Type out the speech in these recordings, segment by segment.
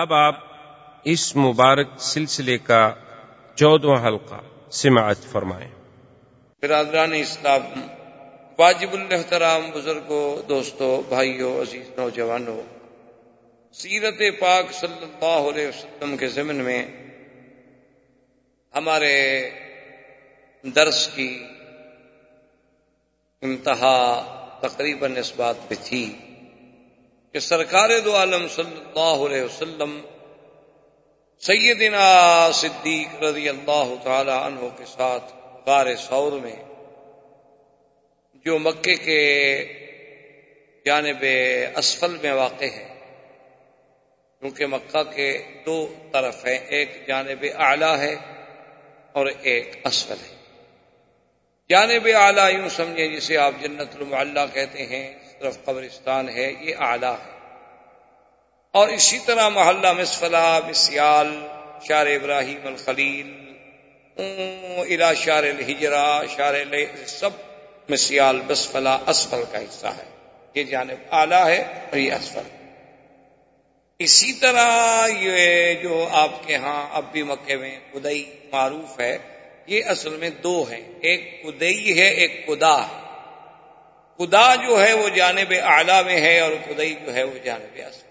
اب آپ اس مبارک سلسلے کا 14واں حلقہ سماعت فرمائیں۔ برادران اسلام، واجب الاحترام بزرگوں، دوستوں، بھائیوں، عزیز نوجوانوں، سیرت پاک صلی اللہ علیہ وسلم کے ضمن میں ہمارے درس کی انتہا تقریباً اس بات پہ تھی کہ سرکار دو عالم صلی اللہ علیہ وسلم سیدنا صدیق رضی اللہ تعالی عنہ کے ساتھ غار سور میں، جو مکے کے جانب اسفل میں واقع ہے، کیونکہ مکہ کے دو طرف ہیں، ایک جانب اعلیٰ ہے اور ایک اسفل ہے۔ جانب اعلیٰ یوں سمجھیں جسے آپ جنت المعلا کہتے ہیں، اس طرف قبرستان ہے، یہ اعلیٰ ہے، اور اسی طرح محلہ مسفلہ، مسیال، شار ابراہیم الخلیل، الی شار الحجرا، شار سب مسیال بسفلا اسفل کا حصہ ہے، یہ جانب اعلیٰ ہے اور یہ اسفل۔ اسی طرح یہ جو آپ کے ہاں اب بھی مکے میں قدئی معروف ہے، یہ اصل میں دو ہیں، ایک قدئی ہے، ایک قدا ہے۔ قدا جو ہے وہ جانب اعلیٰ میں ہے اور قدئی جو ہے وہ جانب اسفل۔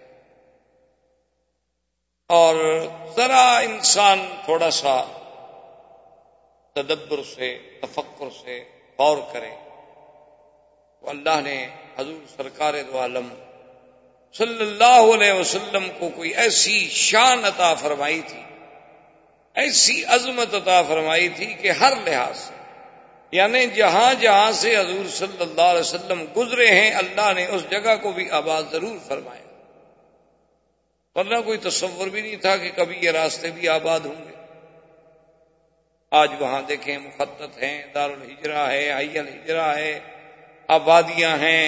اور ذرا انسان تھوڑا سا تدبر سے، تفکر سے غور کرے تو اللہ نے حضور سرکار دو عالم صلی اللہ علیہ وسلم کو کوئی ایسی شان عطا فرمائی تھی، ایسی عظمت عطا فرمائی تھی کہ ہر لحاظ سے، یعنی جہاں جہاں سے حضور صلی اللہ علیہ وسلم گزرے ہیں اللہ نے اس جگہ کو بھی آباد ضرور فرمایا، ورنہ کوئی تصور بھی نہیں تھا کہ کبھی یہ راستے بھی آباد ہوں گے۔ آج وہاں دیکھیں مخطط ہیں، دار الحجرا ہے، حی الحجرا ہے، آبادیاں ہیں،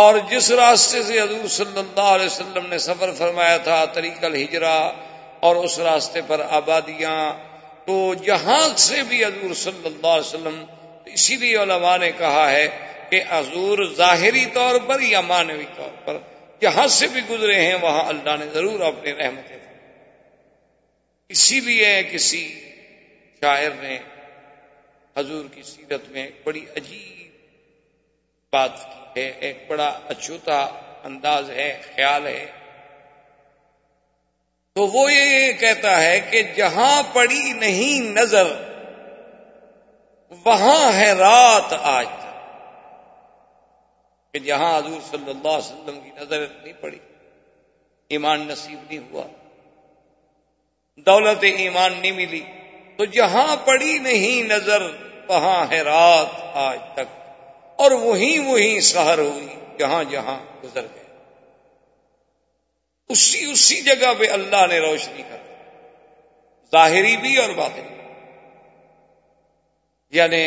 اور جس راستے سے حضور صلی اللہ علیہ وسلم نے سفر فرمایا تھا، طریق الحجرا، اور اس راستے پر آبادیاں، تو جہاں سے بھی حضور صلی اللہ علیہ وسلم، اسی لیے علماء نے کہا ہے کہ حضور ظاہری طور پر یا معنوی طور پر جہاں سے بھی گزرے ہیں وہاں اللہ نے ضرور اپنی رحمتیں۔ اسی لیے کسی شاعر نے حضور کی سیرت میں ایک بڑی عجیب بات کی ہے، ایک بڑا اچھوتا انداز ہے، خیال ہے، تو وہ یہ کہتا ہے کہ جہاں پڑی نہیں نظر وہاں ہے رات آج تک، کہ جہاں حضور صلی اللہ علیہ وسلم کی نظر نہیں پڑی، ایمان نصیب نہیں ہوا، دولت ایمان نہیں ملی، تو جہاں پڑی نہیں نظر وہاں ہے رات آج تک، اور وہیں سحر ہوئی جہاں گزر گئے، اسی جگہ پہ اللہ نے روشنی کر دی، ظاہری بھی اور باطنی۔ یعنی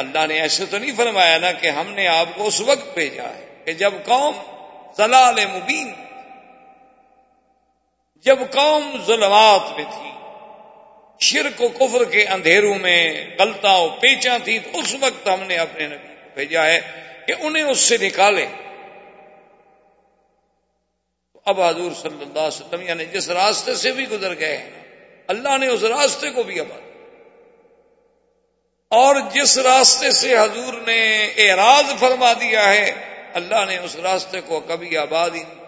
اللہ نے ایسے تو نہیں فرمایا نا کہ ہم نے آپ کو اس وقت بھیجا ہے کہ جب قوم ضلال مبین، جب قوم ظلمات میں تھی، شرک و کفر کے اندھیروں میں غلطاں و پیچاں تھی، تو اس وقت ہم نے اپنے نبی کو بھیجا ہے کہ انہیں اس سے نکالے۔ اب حضور صلی اللہ علیہ وسلم یعنی جس راستے سے بھی گزر گئے ہیں اللہ نے اس راستے کو بھی آباد، اور جس راستے سے حضور نے اعراض فرما دیا ہے اللہ نے اس راستے کو کبھی آباد ہی نہیں۔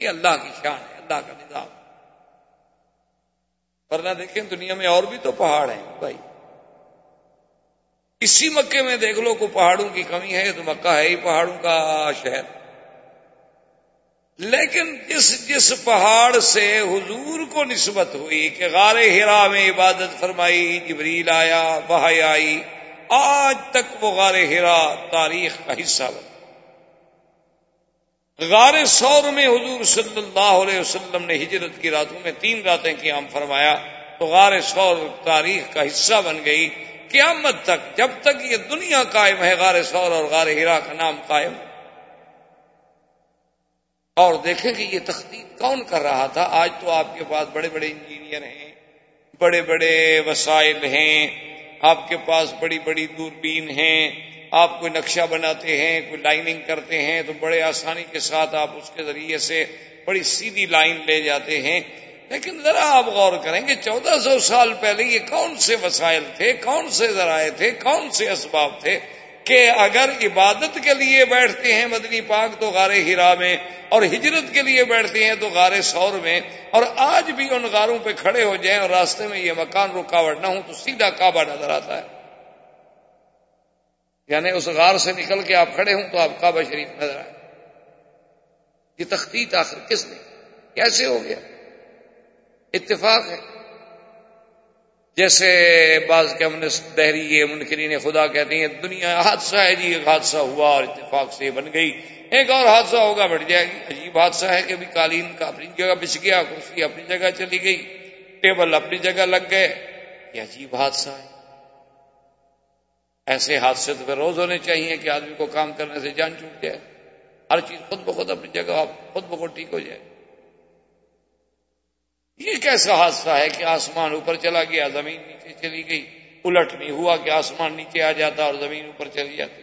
یہ اللہ کی شان ہے، اللہ کا نظام، ورنہ دیکھیں دنیا میں اور بھی تو پہاڑ ہیں بھائی، اسی مکے میں دیکھ لو کو پہاڑوں کی کمی ہے تو مکہ ہے ہی پہاڑوں کا شہر، لیکن جس پہاڑ سے حضور کو نسبت ہوئی کہ غار ہیرا میں عبادت فرمائی، جبریل آیا، وحی آئی، آج تک وہ غار ہیرا تاریخ کا حصہ بنا۔ غار سور میں حضور صلی اللہ علیہ وسلم نے ہجرت کی راتوں میں 3 راتیں قیام فرمایا، تو غار سور تاریخ کا حصہ بن گئی۔ قیامت تک، جب تک یہ دنیا قائم ہے، غار سور اور غار ہیرا کا نام قائم۔ اور دیکھیں کہ یہ تخطیط کون کر رہا تھا۔ آج تو آپ کے پاس بڑے بڑے انجینئر ہیں، بڑے بڑے وسائل ہیں، آپ کے پاس بڑی بڑی دوربین ہیں، آپ کوئی نقشہ بناتے ہیں، کوئی لائننگ کرتے ہیں تو بڑے آسانی کے ساتھ آپ اس کے ذریعے سے بڑی سیدھی لائن لے جاتے ہیں، لیکن ذرا آپ غور کریں کہ 1400 سال پہلے یہ کون سے وسائل تھے، کون سے ذرائع تھے، کون سے اسباب تھے کہ اگر عبادت کے لیے بیٹھتے ہیں مدنی پاک تو غار ہیرا میں، اور ہجرت کے لیے بیٹھتے ہیں تو غار سور میں، اور آج بھی ان غاروں پہ کھڑے ہو جائیں اور راستے میں یہ مکان رکاوٹ نہ ہوں تو سیدھا کعبہ نظر آتا ہے، یعنی اس غار سے نکل کے آپ کھڑے ہوں تو آپ کعبہ شریف نظر آئے۔ یہ تخطیط آخر کس نے، کیسے ہو گیا؟ اتفاق ہے، جیسے بعض کمیونسٹ دہریے منکرین خدا کہتے ہیں دنیا حادثہ ہے جی، ایک حادثہ ہوا اور اتفاق سے بن گئی، ایک اور حادثہ ہوگا بٹ جائے گی۔ عجیب حادثہ ہے کہ بھی قالین کا اپنی جگہ بچ گیا، کرسی اپنی جگہ چلی گئی، ٹیبل اپنی جگہ لگ گئے، یہ عجیب حادثہ ہے۔ ایسے حادثے تو روز ہونے چاہیے کہ آدمی کو کام کرنے سے جان چھوٹ جائے، ہر چیز خود بخود اپنی جگہ خود بخود ٹھیک ہو جائے۔ یہ کیسا حادثہ ہے کہ آسمان اوپر چلا گیا، زمین نیچے چلی گئی، الٹ نہیں ہوا کہ آسمان نیچے آ جاتا اور زمین اوپر چلی جاتی۔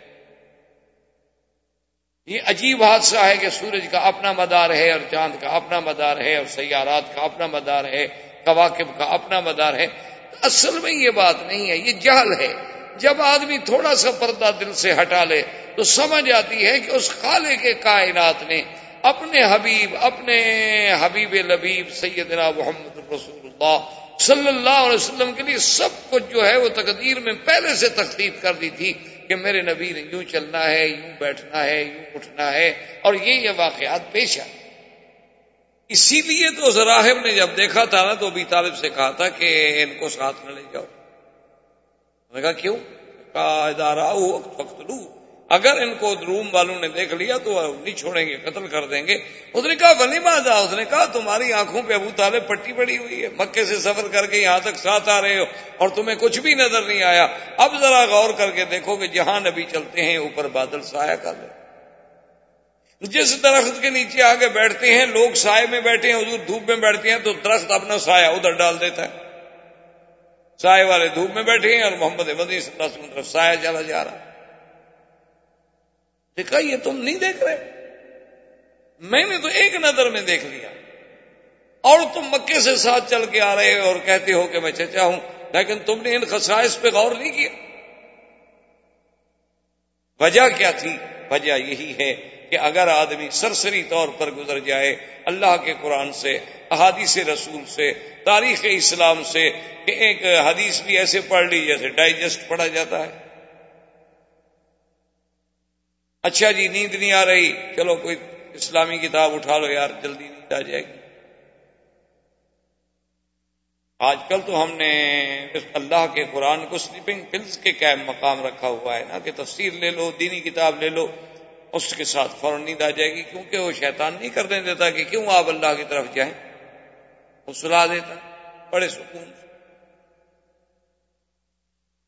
یہ عجیب حادثہ ہے کہ سورج کا اپنا مدار ہے اور چاند کا اپنا مدار ہے اور سیارات کا اپنا مدار ہے، کواکب کا اپنا مدار ہے۔ اصل میں یہ بات نہیں ہے، یہ جہل ہے۔ جب آدمی تھوڑا سا پردہ دل سے ہٹا لے تو سمجھ آتی ہے کہ اس خالق کائنات نے اپنے حبیب لبیب سیدنا محمد رسول اللہ صلی اللہ علیہ وسلم کے لیے سب کچھ جو ہے وہ تقدیر میں پہلے سے تخطیط کر دی تھی کہ میرے نبی نے یوں چلنا ہے، یوں بیٹھنا ہے، یوں اٹھنا ہے، اور یہ واقعات پیش آئے۔ اسی لیے تو زراحب نے جب دیکھا تھا نا تو ابھی طالب سے کہا تھا کہ ان کو ساتھ نہ لے جاؤ۔ میں نے کہا کیوں؟ کہا ادارہ فقتلو، اگر ان کو روم والوں نے دیکھ لیا تو نہیں چھوڑیں گے، قتل کر دیں گے۔ اس نے کہا ولیما جا، اس نے کہا تمہاری آنکھوں پہ ابو طالب پٹی پڑی ہوئی ہے، مکے سے سفر کر کے یہاں تک ساتھ آ رہے ہو اور تمہیں کچھ بھی نظر نہیں آیا۔ اب ذرا غور کر کے دیکھو کہ جہاں نبی چلتے ہیں اوپر بادل سایہ کر لے، جس درخت کے نیچے آگے بیٹھتے ہیں لوگ سائے میں بیٹھے ہیں، حضور دھوپ میں بیٹھتے ہیں تو درخت اپنا سایہ ادھر ڈال دیتا ہے۔ سائے والے دھوپ میں بیٹھے ہیں اور محمد مدنی صلی اللہ علیہ وسلم طرف سایہ چلا جا رہا ہے۔ دیکھا یہ تم نہیں دیکھ رہے، میں نے تو ایک نظر میں دیکھ لیا، اور تم مکے سے ساتھ چل کے آ رہے ہو اور کہتے ہو کہ میں چچا ہوں، لیکن تم نے ان خصائص پہ غور نہیں کیا۔ وجہ کیا تھی؟ وجہ یہی ہے کہ اگر آدمی سرسری طور پر گزر جائے اللہ کے قرآن سے، احادیث رسول سے، تاریخ اسلام سے، کہ ایک حدیث بھی ایسے پڑھ لی جیسے ڈائجسٹ پڑھا جاتا ہے، اچھا جی نیند نہیں آ رہی، چلو کوئی اسلامی کتاب اٹھا لو یار، جلدی نیند آ جائے گی۔ آج کل تو ہم نے اللہ کے قرآن کو سلیپنگ پلز کے قائم مقام رکھا ہوا ہے نا، کہ تفسیر لے لو، دینی کتاب لے لو، اس کے ساتھ فوراً نیند آ جائے گی، کیونکہ وہ شیطان نہیں کرنے دیتا کہ کیوں آپ اللہ کی طرف جائیں، وہ سلا دیتا بڑے سکون سے۔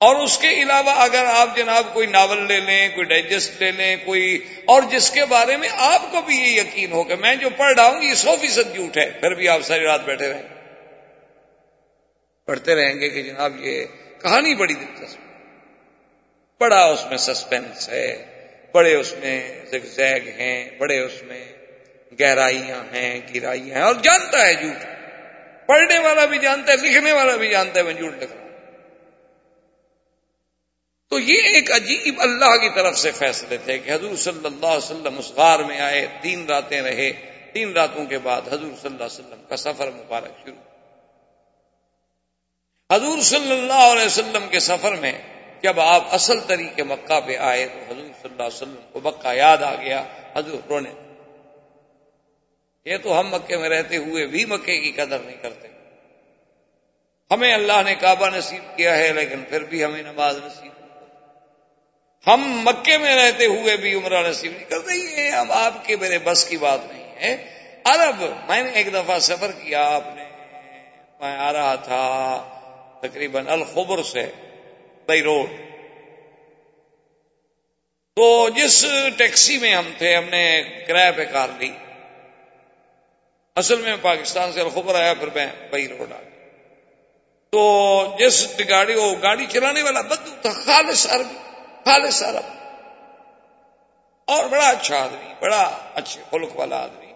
اور اس کے علاوہ اگر آپ جناب کوئی ناول لے لیں، کوئی ڈائجسٹ لے لیں، کوئی اور جس کے بارے میں آپ کو بھی یہ یقین ہو کہ میں جو پڑھ رہا ہوں یہ 100% جھوٹ ہے، پھر بھی آپ ساری رات بیٹھے رہیں پڑھتے رہیں گے کہ جناب یہ کہانی بڑی دلچسپ، بڑا اس میں سسپینس ہے، بڑے اس میں زگزیگ ہیں، بڑے اس میں گہرائیاں ہیں، گہرائیاں ہیں، اور جانتا ہے جھوٹ، پڑھنے والا بھی جانتا ہے، لکھنے والا بھی جانتا ہے میں جھوٹ لکھ رہا ہوں۔ تو یہ ایک عجیب اللہ کی طرف سے فیصلے تھے کہ حضور صلی اللہ علیہ وسلم اس غار میں آئے، 3 راتیں رہے، 3 راتوں کے بعد حضور صلی اللہ علیہ وسلم کا سفر مبارک شروع۔ حضور صلی اللہ علیہ وسلم کے سفر میں جب آپ اصل طریقے مکہ پہ آئے تو حضور صلی اللہ علیہ وسلم کو مکہ یاد آ گیا، حضور رونے، یہ تو ہم مکے میں رہتے ہوئے بھی مکے کی قدر نہیں کرتے، ہمیں اللہ نے کعبہ نصیب کیا ہے لیکن پھر بھی ہمیں نماز نصیب، ہم مکے میں رہتے ہوئے بھی عمرہ نصیب نہیں کرتے، یہ اب آپ کے میرے بس کی بات نہیں ہے۔ عرب، میں نے ایک دفعہ سفر کیا، آپ نے، میں آ رہا تھا تقریباً الخبر سے بائی روڈ، تو جس ٹیکسی میں ہم تھے ہم نے کرایہ پہ کار لی، اصل میں پاکستان سے الخبر آیا پھر میں بائی روڈ آ گیا، تو جس گاڑی، وہ گاڑی چلانے والا بدو تھا، خالص عرب اور بڑا اچھا آدمی، بڑا اچھے خلق والا آدمی،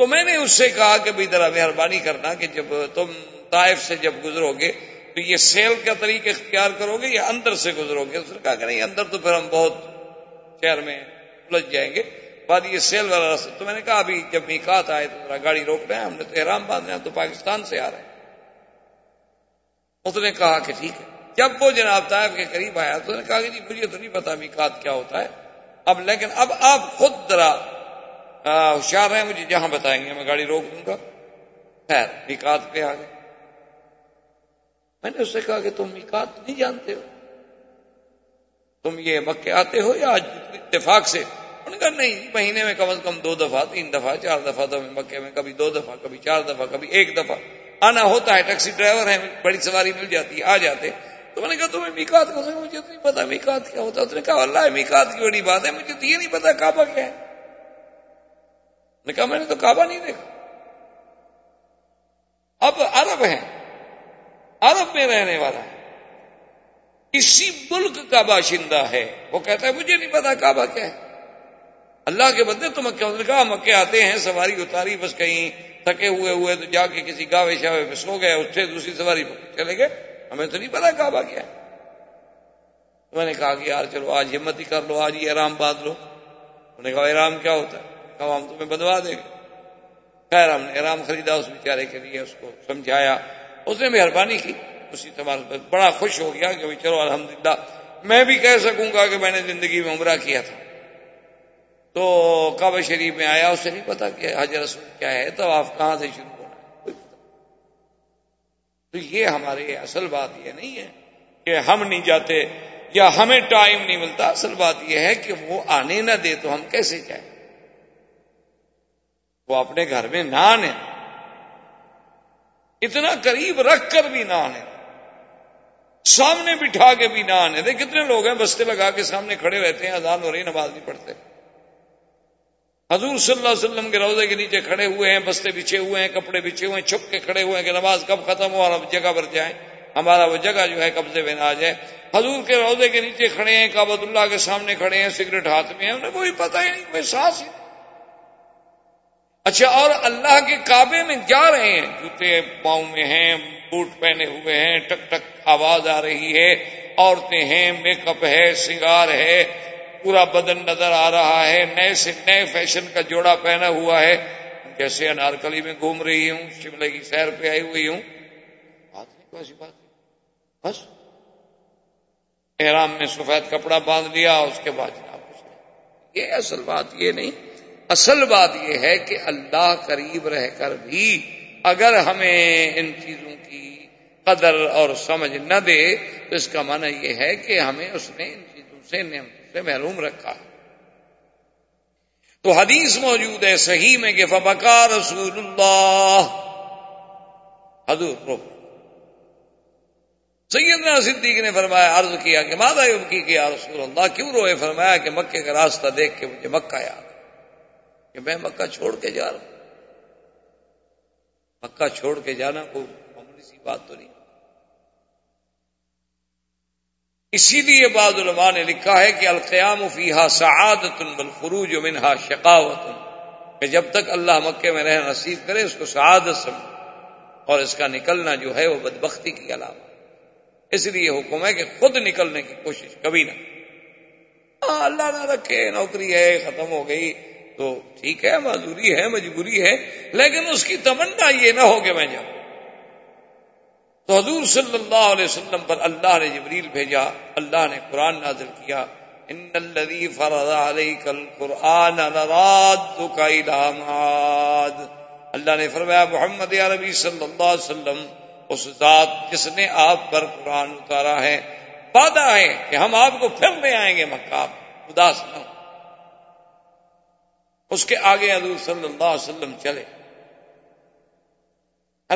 تو میں نے اس سے کہا کہ بھائی ذرا مہربانی کرنا کہ جب تم طائف سے جب گزرو گے تو یہ سیل کا طریقہ اختیار کرو گے یا اندر سے گزرو گے؟ اس نے کہا کہ نہیں، اندر تو پھر ہم بہت شہر میں الجھ جائیں گے، بعد یہ سیل والا راستہ۔ تو میں نے کہا ابھی جب میقات آئے تو ذرا گاڑی روک رہے ہیں، ہم نے تو احرام باندھنا ہے، تو پاکستان سے آ رہے ہیں۔ اس نے کہا کہ ٹھیک ہے۔ جب وہ جناب طائف کے قریب آیا تو نے کہا کہ جی مجھے تو نہیں پتا میقات کیا ہوتا ہے اب، لیکن اب آپ خود ذرا ہوشیار ہیں، مجھے جہاں بتائیں گے میں گاڑی روک دوں گا۔ خیر میقات پہ آ گئے، میں نے اس سے کہا کہ تم میقات نہیں جانتے ہو، تم یہ مکے آتے ہو یا اتفاق سے؟ انہوں نے کہا نہیں، مہینے میں کم از کم 2 دفعہ 3 دفعہ 4 دفعہ تو میں مکے میں، کبھی 2 دفعہ کبھی 4 دفعہ کبھی 1 دفعہ آنا ہوتا ہے، ٹیکسی ڈرائیور ہیں، بڑی سواری مل جاتی ہے، آ جاتے۔ تو میں نے کہا تمہیں میقات کا مجھے تو نہیں پتا میقات کیا ہوتا ہے۔ اس نے کہا اللہ میقات کی بڑی بات ہے، مجھے تو یہ نہیں پتا کعبہ کیا ہے۔ میں نے کہا میں نے تو کعبہ نہیں دیکھا۔ اب عرب ہیں، عرب میں رہنے والا ہے، اسی ملک کا باشندہ ہے، وہ کہتا ہے مجھے نہیں پتا کعبہ کیا ہے۔ اللہ کے بندے تو مکہ، کہا مکے آتے ہیں، سواری اتاری، بس کہیں تھکے ہوئے تو جا کے کسی گاوے شاوے پہ سو گئے، اٹھے دوسری سواری پہ چلے گئے، ہمیں تو نہیں پتا کعبہ کیا ہے۔ میں نے کہا کہ یار چلو آج ہمت ہی کر لو، آج یہ احرام باندھ لو۔ انہوں نے کہا احرام کیا ہوتا ہے؟ کہا ہم تمہیں بدوا دیں گے۔ خیر ہم نے احرام خریدا اس بیچارے کے لیے، اس کو سمجھایا، اس نے مہربانی کی، اسی تمام بڑا خوش ہو گیا کہ چلو الحمدللہ میں بھی کہہ سکوں گا کہ میں نے زندگی میں عمرہ کیا تھا۔ تو کعبہ شریف میں آیا، اسے نہیں پتا کہ حجر اسود کیا ہے، تو آپ کہاں سے شروع ہونا ہے۔ تو یہ ہمارے اصل بات یہ نہیں ہے کہ ہم نہیں جاتے یا ہمیں ٹائم نہیں ملتا، اصل بات یہ ہے کہ وہ آنے نہ دے تو ہم کیسے جائیں، وہ اپنے گھر میں نہ آنے، اتنا قریب رکھ کر بھی نہ آنے، سامنے بٹھا کے بھی نہ آنے دے۔ کتنے لوگ ہیں بستے لگا کے سامنے کھڑے رہتے ہیں، اذان ہو رہی نماز نہیں پڑھتے، حضور صلی اللہ علیہ وسلم کے روضے کے نیچے کھڑے ہوئے ہیں، بستے بچھے ہوئے ہیں، کپڑے بچھے ہوئے ہیں، چھپ کے کھڑے ہوئے ہیں کہ نماز کب ختم ہو اور ہم جگہ پر جائیں، ہمارا وہ جگہ جو ہے قبضے میں نہ آ جائے۔ حضور کے روضے کے نیچے کھڑے ہیں، کعبۃ اللہ کے سامنے کھڑے ہیں، سگریٹ ہاتھ میں ہیں، انہیں کوئی پتہ ہی نہیں، کوئی سانس ہی نہیں۔ اچھا اور اللہ کے کعبے میں جا رہے ہیں، جوتے پاؤں میں ہیں، بوٹ پہنے ہوئے ہیں، ٹک ٹک آواز آ رہی ہے، عورتیں ہیں، میک اپ ہے، سنگار ہے، پورا بدن نظر آ رہا ہے، نئے سے نئے فیشن کا جوڑا پہنا ہوا ہے، جیسے انارکلی میں گھوم رہی ہوں، شملے کی سیر پہ آئی ہوئی ہوں۔ بات نہیں، کوئی بات نہیں، بس احرام میں سفید کپڑا باندھ لیا، اس کے بعد جناب یہ اصل بات یہ نہیں، اصل بات یہ ہے کہ اللہ قریب رہ کر بھی اگر ہمیں ان چیزوں کی قدر اور سمجھ نہ دے تو اس کا معنی یہ ہے کہ ہمیں اس نے ان چیزوں سے محروم رکھا۔ تو حدیث موجود ہے صحیح میں کہ فبکا رسول اللہ، حضور رو، سیدنا صدیق نے فرمایا، عرض کیا کہ ماذا یبکی کہ یا رسول اللہ، کیوں روئے؟ فرمایا کہ مکے کا راستہ دیکھ کے مجھے مکہ یاد، کہ میں مکہ چھوڑ کے جا رہا ہوں۔ مکہ چھوڑ کے جانا کوئی معمولی سی بات تو نہیں، اسی لیے بعض علماء نے لکھا ہے کہ القیام فیہا سعادت والخروج منہا شقاوت، کہ جب تک اللہ مکے میں رہنا نصیب کرے اس کو سعادت سمجھو، اور اس کا نکلنا جو ہے وہ بدبختی کے علاوہ، اس لیے حکم ہے کہ خود نکلنے کی کوشش کبھی نہ۔ اللہ نہ رکھے نوکری ہے ختم ہو گئی تو ٹھیک ہے، معذوری ہے، مجبوری ہے، لیکن اس کی تمنا یہ نہ ہو کہ میں جاؤں۔ تو حضور صلی اللہ علیہ وسلم پر اللہ نے جبریل بھیجا، اللہ نے قرآن نازل کیا، ان الذی فرض علیک القرآن لرادک الی معاد، اللہ نے فرمایا محمد عربی صلی اللہ علیہ وسلم، اس ذات جس نے آپ پر قرآن اتارا ہے وعدہ ہے کہ ہم آپ کو پھر لے آئیں گے مکہ، اداس نہ ہو۔ اس کے آگے حضور صلی اللہ علیہ وسلم چلے،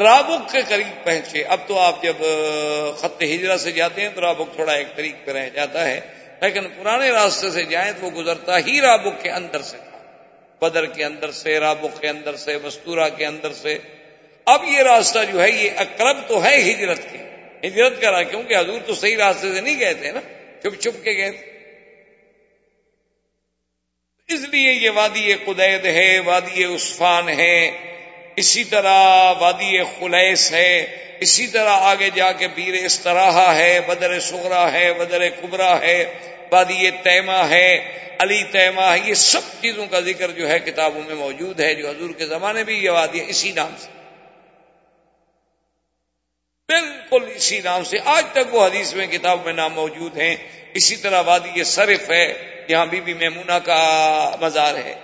رابق کے قریب پہنچے۔ اب تو آپ جب خط ہجرہ سے جاتے ہیں تو رابق تھوڑا ایک طریق پہ رہ جاتا ہے، لیکن پرانے راستے سے جائیں تو وہ گزرتا ہی رابق کے اندر سے، بدر کے اندر سے، رابق کے اندر سے، مستورہ کے اندر سے۔ اب یہ راستہ جو ہے یہ اقرب تو ہے ہجرت کے، ہجرت کرا، کیونکہ حضور تو صحیح راستے سے نہیں گئے تھے نا، چھپ چھپ کے گئے تھے۔ اس لیے یہ وادی قدید ہے، وادی عسفان ہے، اسی طرح وادی خلیس ہے، اسی طرح آگے جا کے بیر استراح ہے، بدر صغرا ہے، بدر کبرا ہے، وادی تیمہ ہے، علی تیمہ ہے، یہ سب چیزوں کا ذکر جو ہے کتابوں میں موجود ہے، جو حضور کے زمانے بھی یہ وادی اسی نام سے، بالکل اسی نام سے آج تک وہ حدیث میں کتاب میں نام موجود ہیں۔ اسی طرح وادی صرف ہے، یہاں بی بی میمونہ کا مزار ہے۔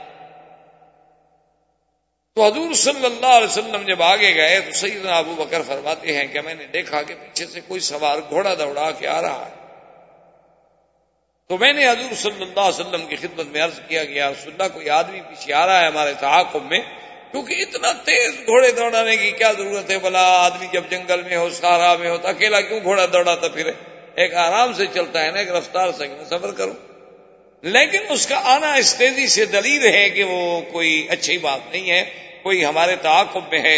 تو حضور صلی اللہ علیہ وسلم جب آگے گئے تو سیدنا ابو بکر فرماتے ہیں کہ میں نے دیکھا کہ پیچھے سے کوئی سوار گھوڑا دوڑا کے آ رہا ہے، تو میں نے حضور صلی اللہ علیہ وسلم کی خدمت میں عرض کیا کہ یا رسول اللہ، کوئی آدمی پیچھے آ رہا ہے ہمارے تعاقب میں، کیونکہ اتنا تیز گھوڑے دوڑانے کی کیا ضرورت ہے، بھلا آدمی جب جنگل میں ہو، صحرا میں ہو، تو اکیلا کیوں گھوڑا دوڑاتا پھرے، ایک آرام سے چلتا ہے نا، ایک رفتار سے میں سفر کروں۔ لیکن اس کا آنا اس تیزی سے دلیل ہے کہ وہ کوئی اچھی بات نہیں ہے، کوئی ہمارے تعاقب میں ہے۔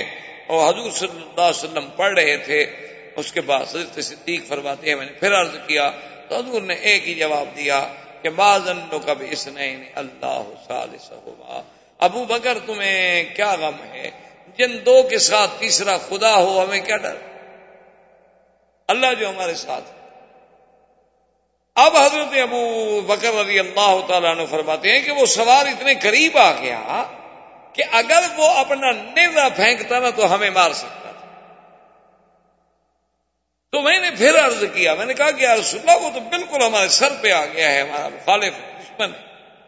اور حضور صلی اللہ علیہ وسلم پڑھ رہے تھے، اس کے بعد حضرت صدیق فرماتے ہیں میں نے پھر عرض کیا تو حضور نے ایک ہی جواب دیا کہ ما ظنک باثنین اللہ ثالثہما، ابو بکر تمہیں کیا غم ہے، جن دو کے ساتھ تیسرا خدا ہو، ہمیں کیا ڈر، اللہ جو ہمارے ساتھ ہے۔ اب حضرت ابو بکر رضی اللہ تعالیٰ عنہ فرماتے ہیں کہ وہ سوار اتنے قریب آ گیا کہ اگر وہ اپنا نیزہ پھینکتا نا تو ہمیں مار سکتا تھا۔ تو میں نے پھر عرض کیا، میں نے کہا کہ یا رسول اللہ، وہ تو بالکل ہمارے سر پہ آ گیا ہے، ہمارا مخالف ہے، دشمن ہے۔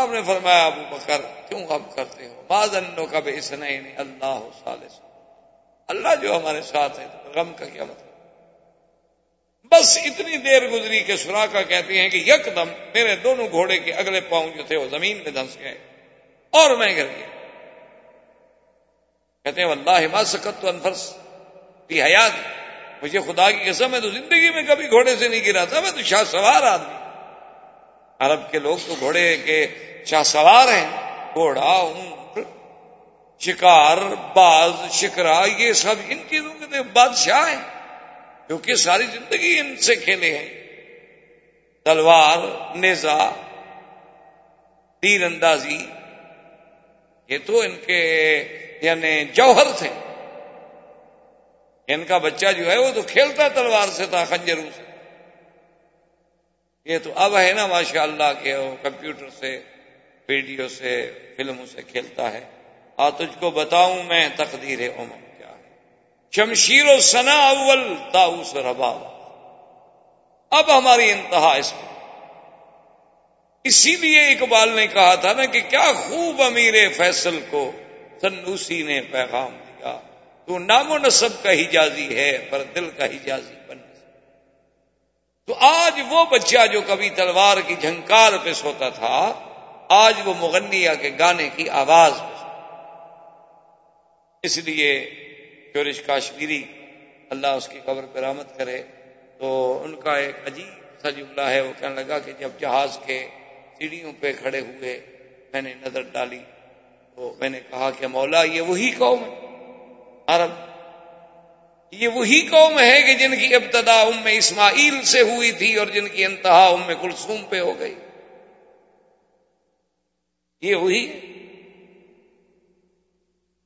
آپ نے فرمایا ابو بکر کیوں غم کرتے ہو، ما ظنک باثنین اللہ ثالث، اللہ جو ہمارے ساتھ ہے، غم کا کیا مطلب۔ بس اتنی دیر گزری کہ سراقہ کہتی ہیں کہ یکدم میرے دونوں گھوڑے کے اگلے پاؤں جو تھے وہ زمین میں دھنس گئے اور میں گر گیا۔ کہتے ہیں واللہ ما سقطت عن فرس فی حیاتی، مجھے خدا کی قسم ہے تو زندگی میں کبھی گھوڑے سے نہیں گرا تھا، میں تو شاہ سوار آدمی۔ عرب کے لوگ تو گھوڑے کے شاہ سوار ہیں، گھوڑا، اونٹ، شکار، باز، شکرا، یہ سب ان چیزوں کے بادشاہ ہیں، کیونکہ ساری زندگی ان سے کھیلے ہیں، تلوار، نیزہ، تیر اندازی، یہ تو ان کے یعنی جوہر تھے۔ ان کا بچہ جو ہے وہ تو کھیلتا تلوار سے تھا، خنجروں سے۔ یہ تو اب ہے نا ماشاءاللہ کہ وہ کمپیوٹر سے، ویڈیو سے، فلموں سے کھیلتا ہے۔ آ تجھ کو بتاؤں میں تقدیر عمر، شمشیر و سنا اول طاؤس ربا، اب ہماری انتہا اس میں۔ اسی لیے اقبال نے کہا تھا نا کہ کیا خوب امیر فیصل کو سنوسی نے پیغام دیا، تو نام و نسب کا حجازی ہے پر دل کا حجازی بن۔ تو آج وہ بچہ جو کبھی تلوار کی جھنکار پہ سوتا تھا، آج وہ مغنیہ کے گانے کی آواز پہ سوتا۔ اس لیے شورش کاشمیری، اللہ اس کی قبر پر رحمت کرے، تو ان کا ایک عجیب سا جملہ ہے، وہ کہنے لگا کہ جب جہاز کے سیڑھیوں پہ کھڑے ہوئے میں نے نظر ڈالی تو میں نے کہا کہ مولا یہ وہی قوم ہے، عرب یہ وہی قوم ہے کہ جن کی ابتدا ام اسماعیل سے ہوئی تھی اور جن کی انتہا ام کلثوم پہ ہو گئی، یہ وہی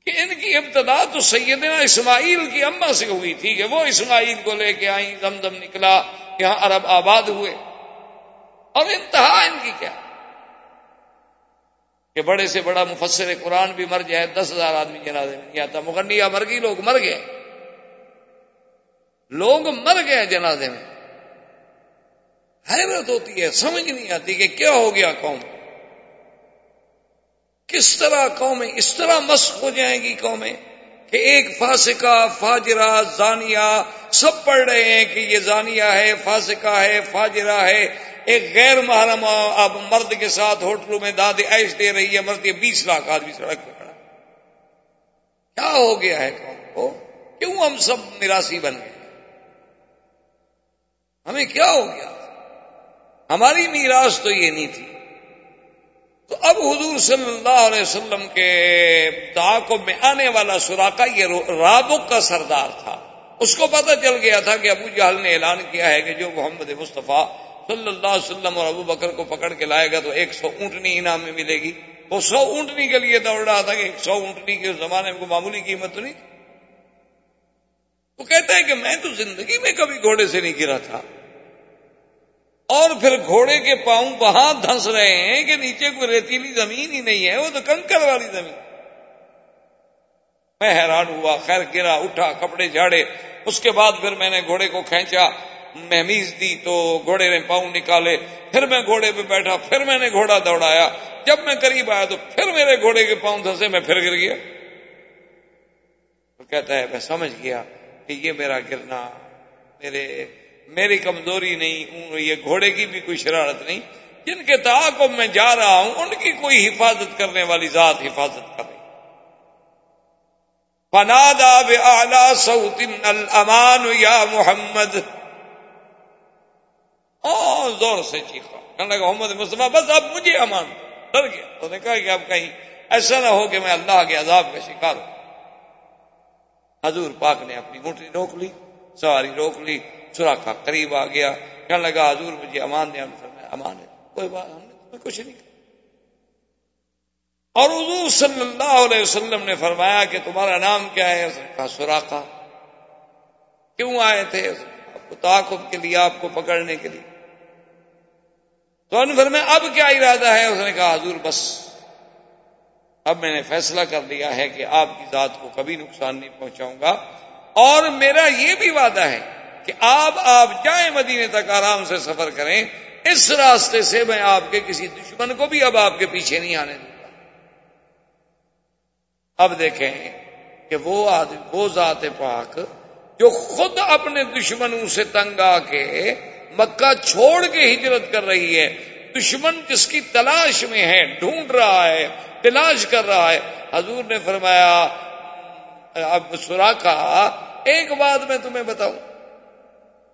کہ ان کی ابتدا تو سیدنا اسماعیل کی اماں سے ہوئی تھی کہ وہ اسماعیل کو لے کے آئیں، زمزم نکلا، یہاں عرب آباد ہوئے، اور انتہا ان کی کیا کہ بڑے سے بڑا مفسر قرآن بھی مر جائے، 10,000 آدمی جنازے میں نہیں آتا۔ مغنیہ مر گئی، لوگ مر گئے، لوگ مر گئے جنازے میں۔ حیرت ہوتی ہے، سمجھ نہیں آتی کہ کیا ہو گیا قوم، کس طرح قومیں اس طرح مسخ ہو جائیں گی قومیں کہ ایک فاسقہ، فاجرہ، زانیہ، سب پڑھ رہے ہیں کہ یہ زانیہ ہے، فاسقہ ہے، فاجرہ ہے، ایک غیر محرم اب مرد کے ساتھ ہوٹلوں میں داد عیش دے رہی ہے، مرد 20 لاکھ آدمی سڑک پہ کھڑا۔ کیا ہو گیا ہے قوم کو، کیوں ہم سب میراثی بن گئے، ہمیں کیا ہو گیا، ہماری میراث تو یہ نہیں تھی۔ تو اب حضور صلی اللہ علیہ وسلم کے تعاقب میں آنے والا سراقہ، یہ رابق کا سردار تھا، اس کو پتہ چل گیا تھا کہ ابو جہل نے اعلان کیا ہے کہ جو محمد مصطفیٰ صلی اللہ علیہ وسلم اور ابو بکر کو پکڑ کے لائے گا تو 100 اونٹنی انعام میں ملے گی. وہ 100 اونٹنی کے لیے دوڑ رہا تھا کہ 100 اونٹنی کے زمانے میں معمولی قیمت تو نہیں. وہ کہتا ہے کہ میں تو زندگی میں کبھی گھوڑے سے نہیں گرا تھا, اور پھر گھوڑے کے پاؤں وہاں دھنس رہے ہیں کہ نیچے کوئی ریتیلی زمین ہی نہیں ہے, وہ تو کنکر والی زمین. میں حیران ہوا, خیر گرا, اٹھا, کپڑے جھاڑے, اس کے بعد پھر میں نے گھوڑے کو کھینچا, محمیز دی تو گھوڑے نے پاؤں نکالے, پھر میں گھوڑے پہ بیٹھا, پھر میں نے گھوڑا دوڑایا, جب میں قریب آیا تو پھر میرے گھوڑے کے پاؤں دھنسے, میں پھر گر گیا. کہتا ہے میں سمجھ گیا کہ یہ میرا گرنا میری کمزوری نہیں, یہ گھوڑے کی بھی کوئی شرارت نہیں, جن کے تعاقب میں جا رہا ہوں ان کی کوئی حفاظت کرنے والی ذات حفاظت کرے. فنادى بأعلى صوت الأمان يا محمد, اور زور سے چیخا, کہنے لگا محمد مصطفیٰ بس اب مجھے امان. ڈر گیا, تو نے کہا کہ اب کہیں ایسا نہ ہو کہ میں اللہ کے عذاب کا شکار ہوں. حضور پاک نے اپنی موٹری روک لی, سواری روک لی. سراقہ قریب آ گیا, کہنے لگا حضور مجھے امان دیا. امان ہے, کوئی بات, ہم نے کچھ نہیں کہا. اور حضور صلی اللہ علیہ وسلم نے فرمایا کہ تمہارا نام کیا ہے؟ اس نے کہا سراقہ. کیوں آئے تھے؟ آپ کو تعاقب کے لیے, آپ کو پکڑنے کے لیے. تو ان فرمایا اب کیا ارادہ ہے؟ اس نے کہا حضور بس اب میں نے فیصلہ کر لیا ہے کہ آپ کی ذات کو کبھی نقصان نہیں پہنچاؤں گا, اور میرا یہ بھی وعدہ ہے کہ آپ جائیں مدینے تک آرام سے سفر کریں, اس راستے سے میں آپ کے کسی دشمن کو بھی اب آپ کے پیچھے نہیں آنے دوں. اب دیکھیں کہ وہ آدمی, وہ ذات پاک جو خود اپنے دشمنوں سے تنگ آ کے مکہ چھوڑ کے ہجرت کر رہی ہے, دشمن جس کی تلاش میں ہے, ڈھونڈ رہا ہے, تلاش کر رہا ہے. حضور نے فرمایا اب سراقہ ایک بات میں تمہیں بتاؤں.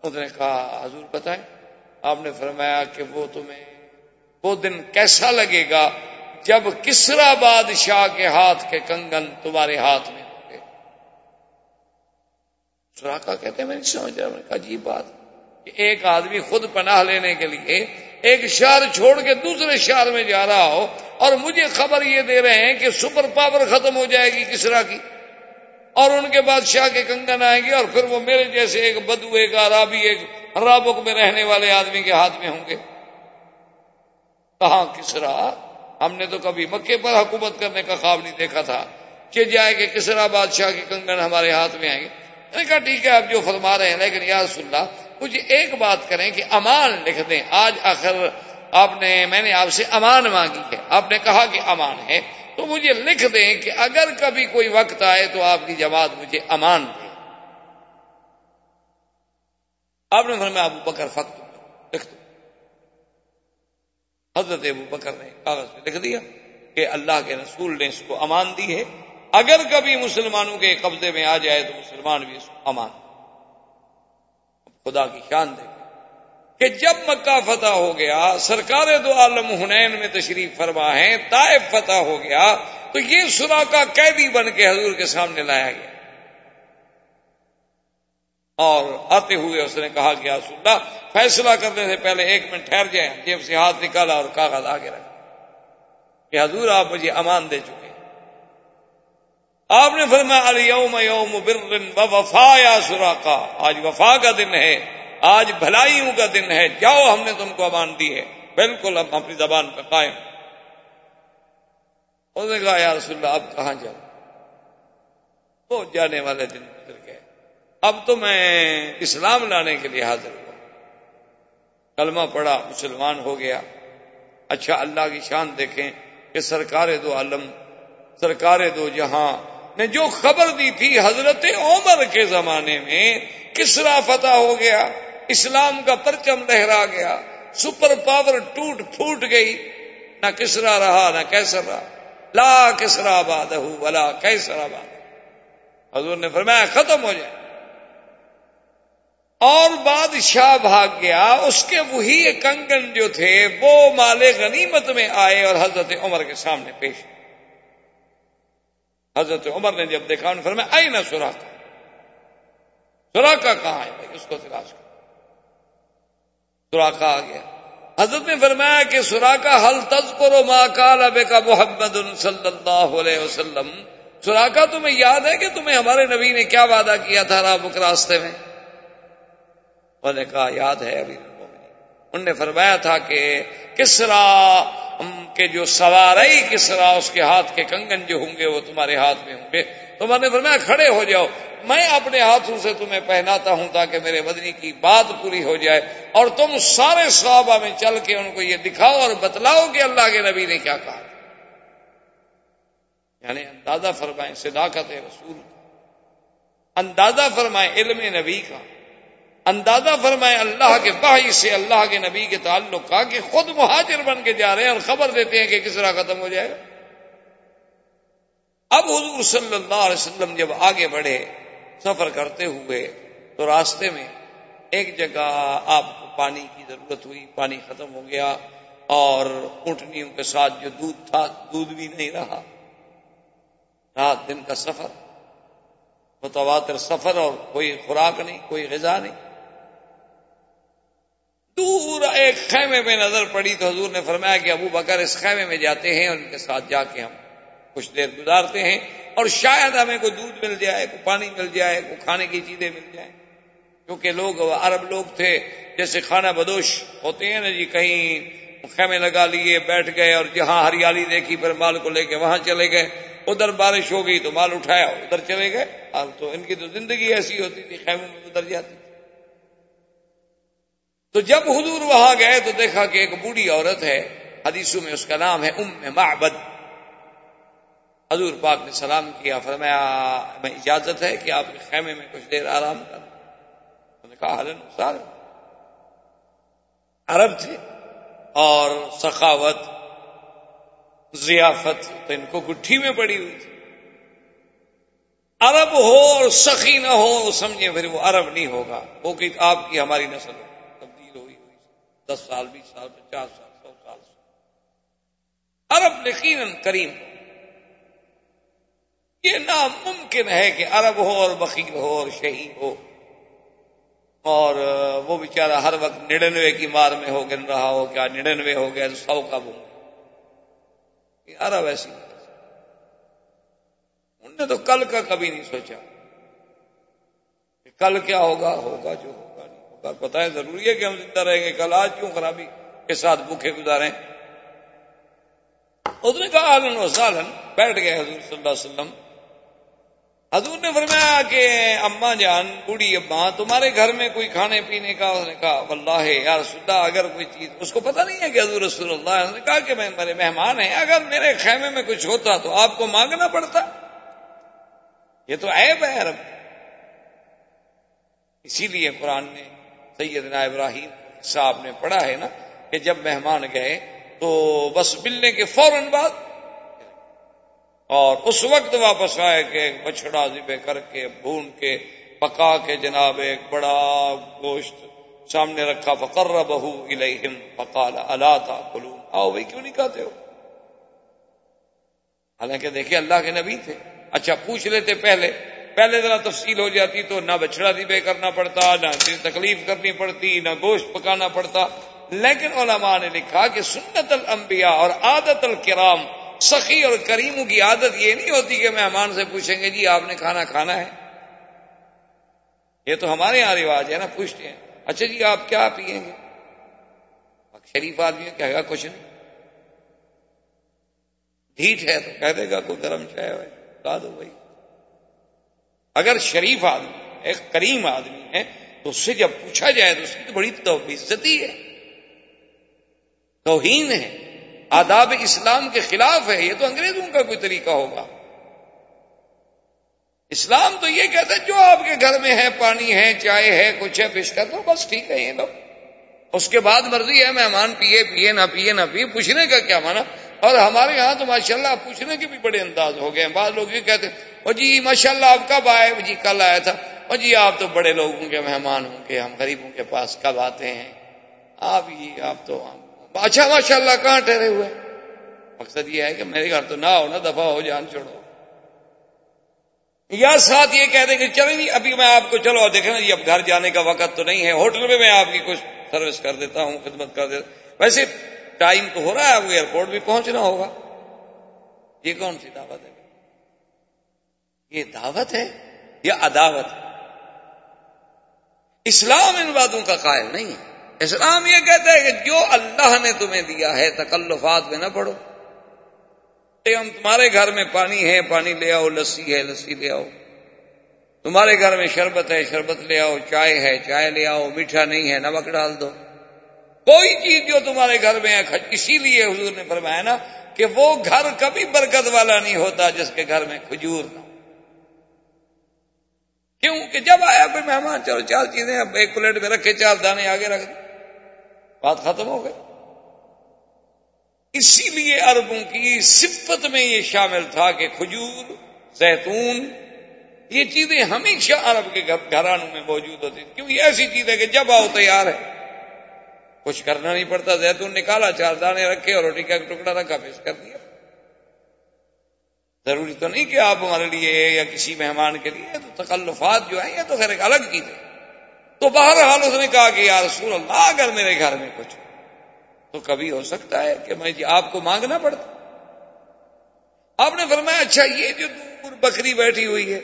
اس نے کہا حضور بتائیں. آپ نے فرمایا کہ وہ تمہیں وہ دن کیسا لگے گا جب کسرا بادشاہ کے ہاتھ کے کنگن تمہارے ہاتھ میں ہوں گے. سراقہ کہتے ہیں میں نہیں سمجھ رہا. میں نے کہا عجیب بات کہ ایک آدمی خود پناہ لینے کے لیے ایک شہر چھوڑ کے دوسرے شہر میں جا رہا ہو, اور مجھے خبر یہ دے رہے ہیں کہ سپر پاور ختم ہو جائے گی کسرا کی, اور ان کے بادشاہ کے کنگن آئیں گے, اور پھر وہ میرے جیسے ایک بدو, ایک عرابی, ایک رابق میں رہنے والے آدمی کے ہاتھ میں ہوں گے. کہاں کسرا, ہم نے تو کبھی مکے پر حکومت کرنے کا خواب نہیں دیکھا تھا کہ جائے کہ کسرا بادشاہ کے کنگن ہمارے ہاتھ میں آئیں گے. میں نے کہا ٹھیک ہے آپ جو فرما رہے ہیں, لیکن یا رسول اللہ مجھے ایک بات کریں کہ امان لکھ دیں. آج آخر آپ نے, میں نے آپ سے امان مانگی ہے, آپ نے کہا کہ امان ہے, تو مجھے لکھ دیں کہ اگر کبھی کوئی وقت آئے تو آپ کی جماعت مجھے امان دے. آپ نے فرمایا ابو بکر فقط لکھ دو. حضرت ابو بکر نے کاغذ پہ لکھ دیا کہ اللہ کے رسول نے اس کو امان دی ہے, اگر کبھی مسلمانوں کے قبضے میں آ جائے تو مسلمان بھی اس کو امان. خدا کی شان دے کہ جب مکہ فتح ہو گیا, سرکار دو عالم حنین میں تشریف فرما ہیں, طائف فتح ہو گیا, تو یہ سراقہ قیدی بن کے حضور کے سامنے لایا گیا, اور آتے ہوئے اس نے کہا کہ رسول اللہ فیصلہ کرنے سے پہلے ایک منٹ ٹھہر جائیں. جیب سے ہاتھ نکالا اور کاغذ آگے رکھا کہ حضور آپ مجھے امان دے چکے. آپ نے فرمایا الیوم یوم بر و وفا یا سراقہ, آج وفا کا دن ہے, آج بھلائیوں کا دن ہے, جاؤ ہم نے تم کو امان دی ہے. بالکل اب اپنی زبان پہ قائم. اس نے کہا یا رسول اللہ آپ کہاں جاؤ, وہ جانے والے دن گزر گئے, اب تو میں اسلام لانے کے لیے حاضر ہوا, کلمہ پڑھا, مسلمان ہو گیا. اچھا اللہ کی شان دیکھیں کہ سرکار دو عالم, سرکار دو جہاں نے جو خبر دی تھی حضرت عمر کے زمانے میں, کسرا فتح ہو گیا, اسلام کا پرچم لہرا گیا, سپر پاور ٹوٹ پھوٹ گئی, نہ کسرا رہا نہ کیسر رہا, لا کسرا بادہ ولا کیسر آباد. حضور نے فرمایا ختم ہو جائے. اور بادشاہ بھاگ گیا, اس کے وہی کنگن جو تھے وہ مال غنیمت میں آئے اور حضرت عمر کے سامنے پیش. حضرت عمر نے جب دیکھا انہوں نے فرمایا آئی نہ سراقہ, سراقہ کہاں ہے, اس کو تلاش کر. سراقہ آ گیا۔ حضرت نے فرمایا کہ سراقہ حل تذکر ما قال بک محمد صلی اللہ علیہ وسلم، سراقہ تمہیں یاد ہے کہ تمہیں ہمارے نبی نے کیا وعدہ کیا تھا رابق راستے میں؟ انہوں نے کہا یاد ہے، ابھی انہوں نے فرمایا تھا کہ کسرا کے جو سواری کسرا اس کے ہاتھ کے کنگن جو ہوں گے وہ تمہارے ہاتھ میں ہوں گے، تو انہوں نے فرمایا کھڑے ہو جاؤ میں اپنے ہاتھوں سے تمہیں پہناتا ہوں تاکہ میرے مدنی کی بات پوری ہو جائے، اور تم سارے صحابہ میں چل کے ان کو یہ دکھاؤ اور بتلاؤ کہ اللہ کے نبی نے کیا کہا۔ یعنی اندازہ فرمائیں صداقت رسول، اندازہ فرمائیں علم نبی کا، اندازہ فرمائیں اللہ کے وحی سے اللہ کے نبی کے تعلق کا، کہ خود مہاجر بن کے جا رہے ہیں اور خبر دیتے ہیں کہ کسرا ختم ہو جائے گا۔ اب حضور صلی اللہ علیہ وسلم جب آگے بڑھے سفر کرتے ہوئے تو راستے میں ایک جگہ آپ کو پانی کی ضرورت ہوئی، پانی ختم ہو گیا اور اونٹنیوں کے ساتھ جو دودھ تھا دودھ بھی نہیں رہا۔ رات دن کا سفر، متواتر سفر، اور کوئی خوراک نہیں، کوئی غذا نہیں۔ دور ایک خیمے میں نظر پڑی تو حضور نے فرمایا کہ ابو بکر اس خیمے میں جاتے ہیں اور ان کے ساتھ جا کے ہم کچھ دیر گزارتے ہیں اور شاید ہمیں کوئی دودھ مل جائے، کوئی پانی مل جائے، کوئی کھانے کی چیزیں مل جائیں، کیونکہ لوگ عرب لوگ تھے، جیسے خانہ بدوش ہوتے ہیں نا جی، کہیں خیمے لگا لیے بیٹھ گئے اور جہاں ہریالی دیکھی پھر مال کو لے کے وہاں چلے گئے، ادھر بارش ہو گئی تو مال اٹھایا ادھر چلے گئے، اور تو ان کی تو زندگی ایسی ہوتی تھی، خیموں میں اتر جاتی تھی۔ تو جب حضور وہاں گئے تو دیکھا کہ ایک بوڑھی عورت ہے، حدیثوں میں اس کا نام ہے ام معبد۔ حضور پاک نے سلام کیا، فرمایا میں اجازت ہے کہ آپ کے خیمے میں کچھ دیر آرام کریں؟ انہوں نے کہا اہلاً و سہلاً۔ عرب تھے اور سخاوت ضیافت تو ان کو گٹھی میں پڑی ہوئی تھی۔ عرب ہو اور سخی نہ ہو سمجھے پھر وہ عرب نہیں ہوگا، وہ کہ آپ کی ہماری نسل تبدیل ہوئی ہوئی 10 سال، 20 سال، 50 سال، 100 سال سے۔ عرب یقیناً کریم، یہ ناممکن ہے کہ عرب ہو اور بخیل ہو اور شہید ہو، اور وہ بیچارہ ہر وقت 99 کی مار میں ہو گن رہا ہو، کیا 99 ہو گیا تو 100 کا بھوم، عرب ایسی انہوں نے تو کل کا کبھی نہیں سوچا کہ کل کیا ہوگا، ہوگا جو ہوگا نہیں ہوگا، پتہ ہے ضروری ہے کہ ہم زندہ رہیں گے، کل آج کیوں خرابی کے ساتھ بھوکے گزاریں۔ اس نے کہا اہلاً و سہلاً، بیٹھ گئے حضور صلی اللہ علیہ وسلم۔ حضور نے فرمایا کہ اماں جان، بوڑھی اماں، تمہارے گھر میں کوئی کھانے پینے کا؟ اس نے کہا واللہ یا رسول اللہ اگر کوئی چیز، اس کو پتہ نہیں ہے کہ حضور رسول اللہ، اس نے کہا کہ میں میرے مہمان ہیں، اگر میرے خیمے میں کچھ ہوتا تو آپ کو مانگنا پڑتا، یہ تو عیب ہے عرب۔ اسی لیے قرآن نے سیدنا ابراہیم صاحب نے پڑھا ہے نا کہ جب مہمان گئے تو بس ملنے کے فوراً بعد، اور اس وقت واپس آئے کہ ایک بچھڑا ذبح کر کے بھون کے پکا کے جناب ایک بڑا گوشت سامنے رکھا، فقربہ الیہم فقال الا تاکلون، آؤ بھائی کیوں نہیں کھاتے ہو؟ حالانکہ دیکھیں اللہ کے نبی تھے، اچھا پوچھ لیتے پہلے ذرا تفصیل ہو جاتی تو نہ بچھڑا ذبح کرنا پڑتا، نہ تکلیف کرنی پڑتی، نہ گوشت پکانا پڑتا۔ لیکن علماء نے لکھا کہ سنت الانبیاء اور عادت الکرام، سخی اور کریموں کی عادت یہ نہیں ہوتی کہ مہمان سے پوچھیں گے جی آپ نے کھانا کھانا ہے، یہ تو ہمارے یہاں رواج ہے نا، پوچھتے ہیں اچھا جی آپ کیا پیئیں گے، شریف آدمی کہے گا کچھ نہیں، ڈھیٹ ہے تو کہہ دے گا کوئی گرم چائے بتا دو بھائی۔ اگر شریف آدمی ایک کریم آدمی ہے تو اس سے جب پوچھا جائے تو اس کی تو بڑی توبیزتی ہے، توہین ہے، آداب اسلام کے خلاف ہے، یہ تو انگریزوں کا کوئی طریقہ ہوگا۔ اسلام تو یہ کہتا ہے جو آپ کے گھر میں ہے، پانی ہے، چائے ہے، کچھ ہے، پیش کر دو، بس ٹھیک ہے یہ لو، اس کے بعد مرضی ہے مہمان پیے پیے نہ پیے نہ پیے، پوچھنے کا کیا مانا۔ اور ہمارے ہاں تو ماشاءاللہ پوچھنے کے بھی بڑے انداز ہو گئے ہیں، بعض لوگ یہ کہتے ہیں او جی ماشاءاللہ آپ کب آئے؟ جی کل آیا تھا۔ او جی آپ تو بڑے لوگوں کے مہمان ہوں گے، ہم غریبوں کے پاس کب آتے ہیں آپ؟ یہ آپ تو اچھا ماشاءاللہ کہاں ٹھہرے ہوئے؟ مقصد یہ ہے کہ میرے گھر تو نہ ہو، نہ دفعہ ہو، جان چھوڑو۔ یا ساتھ یہ کہہ دیں کہ چلیں جی ابھی میں آپ کو، چلو دیکھیں نا جی اب گھر جانے کا وقت تو نہیں ہے، ہوٹل میں آپ کی کچھ سروس کر دیتا ہوں, خدمت کر دیتا ہوں. ویسے ٹائم تو ہو رہا ہے, اب ایئرپورٹ بھی پہنچنا ہوگا. یہ کون سی دعوت ہے؟ یہ دعوت ہے یا عداوت ہے؟ اسلام ان باتوں کا قائل نہیں ہے. اسلام یہ کہتا ہے کہ جو اللہ نے تمہیں دیا ہے تکلفات میں نہ پڑو. ہم تمہارے گھر میں پانی ہے, پانی لے آؤ, لسی ہے, لسی لے آؤ, تمہارے گھر میں شربت ہے, شربت لے آؤ, چائے ہے, چائے لے آؤ, میٹھا نہیں ہے نمک ڈال دو. کوئی چیز جو تمہارے گھر میں ہے, اسی لیے حضور نے فرمایا نا کہ وہ گھر کبھی برکت والا نہیں ہوتا جس کے گھر میں کھجور نہ ہو. کیوں کہ جب آیا کوئی مہمان, چلو چار چیزیں اب ایک پلیٹ میں رکھے, چار دانے آگے رکھ دیں, بات ختم ہو گئی. اسی لیے عربوں کی صفت میں یہ شامل تھا کہ کھجور, زیتون, یہ چیزیں ہمیشہ عرب کے گھرانوں میں موجود ہوتی تھیں. کیوں؟ یہ ایسی چیز ہے کہ جب آؤ تیار ہے, کچھ کرنا نہیں پڑتا. زیتون نکالا, چار دانے رکھے اور روٹی کا ٹکڑا رکھا, پیش کر دیا. ضروری تو نہیں کہ آپ ہمارے لیے یا کسی مہمان کے لیے, تو تکلفات جو ہیں یہ تو خیر ایک الگ چیز ہے. تو بہرحال اس نے کہا کہ یا رسول اللہ, اگر میرے گھر میں کچھ تو کبھی ہو سکتا ہے کہ میں آپ کو مانگنا پڑتا. آپ نے فرمایا اچھا یہ جو دور بکری بیٹھی ہوئی ہے.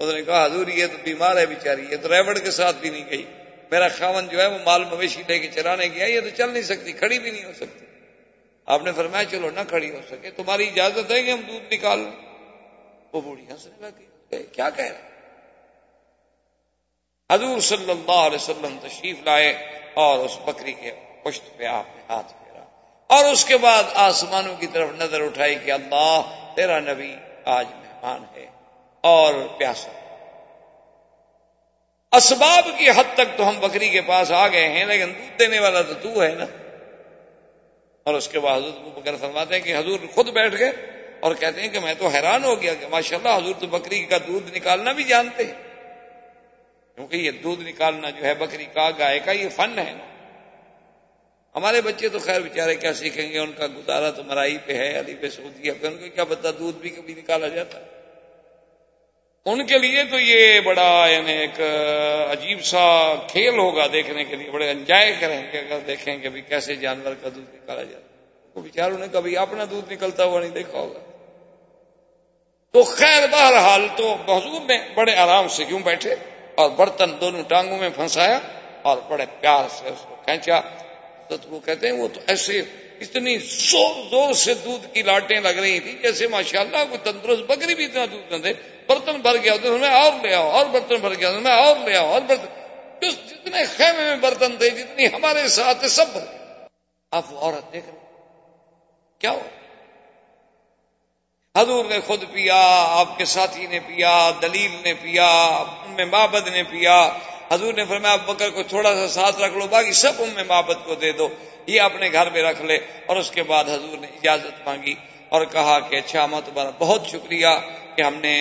اس نے کہا حضور یہ تو بیمار ہے بیچاری, یہ تو ریوڑ کے ساتھ بھی نہیں گئی, میرا خاوند جو ہے وہ مال مویشی لے کے چلانے گیا, یہ تو چل نہیں سکتی, کھڑی بھی نہیں ہو سکتی. آپ نے فرمایا چلو نہ کھڑی ہو سکے, تمہاری اجازت ہے کہ ہم دودھ نکال لیں. وہ بوڑھی ہنسنے لگی, کیا کہہ رہا ہے. حضور صلی اللہ علیہ وسلم تشریف لائے اور اس بکری کے پشت پہ آپ نے ہاتھ پھیرا اور اس کے بعد آسمانوں کی طرف نظر اٹھائی کہ اللہ تیرا نبی آج مہمان ہے اور پیاسا. اسباب کی حد تک تو ہم بکری کے پاس آ گئے ہیں, لیکن دودھ دینے والا تو تُو ہے نا. اور اس کے بعد حضرت ابو بکر فرماتے ہیں کہ حضور خود بیٹھ گئے اور کہتے ہیں کہ میں تو حیران ہو گیا کہ ماشاءاللہ حضور تو بکری کا دودھ نکالنا بھی جانتے ہیں. کیونکہ یہ دودھ نکالنا جو ہے بکری کا, گائے کا, یہ فن ہے نا. ہمارے بچے تو خیر بیچارے کیا سیکھیں گے, ان کا گزارا تو مرائی پہ ہے, علی پہ, سعودی ہے, ان کو کیا پتا دودھ بھی کبھی نکالا جاتا ہے. ان کے لیے تو یہ بڑا یعنی ایک عجیب سا کھیل ہوگا دیکھنے کے لیے, بڑے انجوائے کریں گے اگر دیکھیں کہ بھی کیسے جانور کا دودھ نکالا جاتا ہے. وہ بیچاروں نے کبھی اپنا دودھ نکلتا ہوا نہیں دیکھا ہوگا. تو خیر بہرحال تو حضور نے بڑے آرام سے یوں بیٹھے اور برتن دونوں ٹانگوں میں پھنسایا اور بڑے پیار سے اس کو کھینچا. وہ کہتے ہیں وہ تو ایسے اتنی زور زور سے دودھ کی لاٹیں لگ رہی تھی جیسے ماشاءاللہ کوئی تندرست بکری بھی اتنا دودھ نہ دے. برتن بھر گیا تو میں اور لے آؤ, اور برتن بھر گیا تو میں اور لے آؤ, اور برتن, جتنے خیمے میں برتن تھے, جتنی ہمارے ساتھ سب. آپ وہ عورت دیکھ رہے کیا ہو. حضور نے خود پیا, آپ کے ساتھی نے پیا, دلیل نے پیا, ام معبد نے پیا. حضور نے فرمایا ابو بکر کو تھوڑا سا ساتھ رکھ لو, باقی سب ام معبد کو دے دو, یہ اپنے گھر میں رکھ لے. اور اس کے بعد حضور نے اجازت مانگی اور کہا کہ اچھا اماں, تمہارا بہت شکریہ کہ ہم نے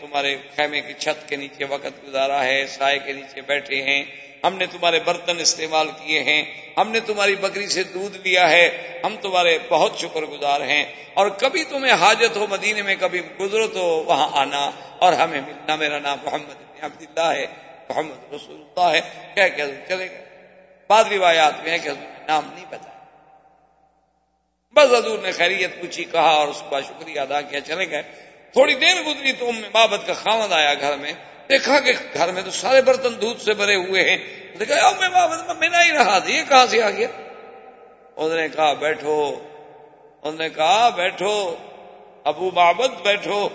تمہارے خیمے کی چھت کے نیچے وقت گزارا ہے, سائے کے نیچے بیٹھے ہیں, ہم نے تمہارے برتن استعمال کیے ہیں, ہم نے تمہاری بکری سے دودھ لیا ہے, ہم تمہارے بہت شکر گزار ہیں. اور کبھی تمہیں حاجت ہو, مدینے میں کبھی گزرو تو وہاں آنا اور ہمیں ملنا. میرا نام محمد بن عبداللہ ہے, محمد رسول اللہ ہے, کہہ کے حضور چلے گئے. بعد روایات میں ہے کہ حضور نے نام نہیں بتایا, بس حضور نے خیریت پوچھی, کہا اور اس کا شکریہ ادا کیا, چلے گئے. تھوڑی دیر گزری تو ام مابد کا خاوند آیا گھر میں, دیکھا کہ گھر میں تو سارے برتن دودھ سے بھرے ہوئے ہیں. دیکھا ام مابد میں نہ ہی رہا تھا, یہ کہاں سے آ گیا. اس نے کہا بیٹھو, اس نے کہا بیٹھو ابو معبد بیٹھو,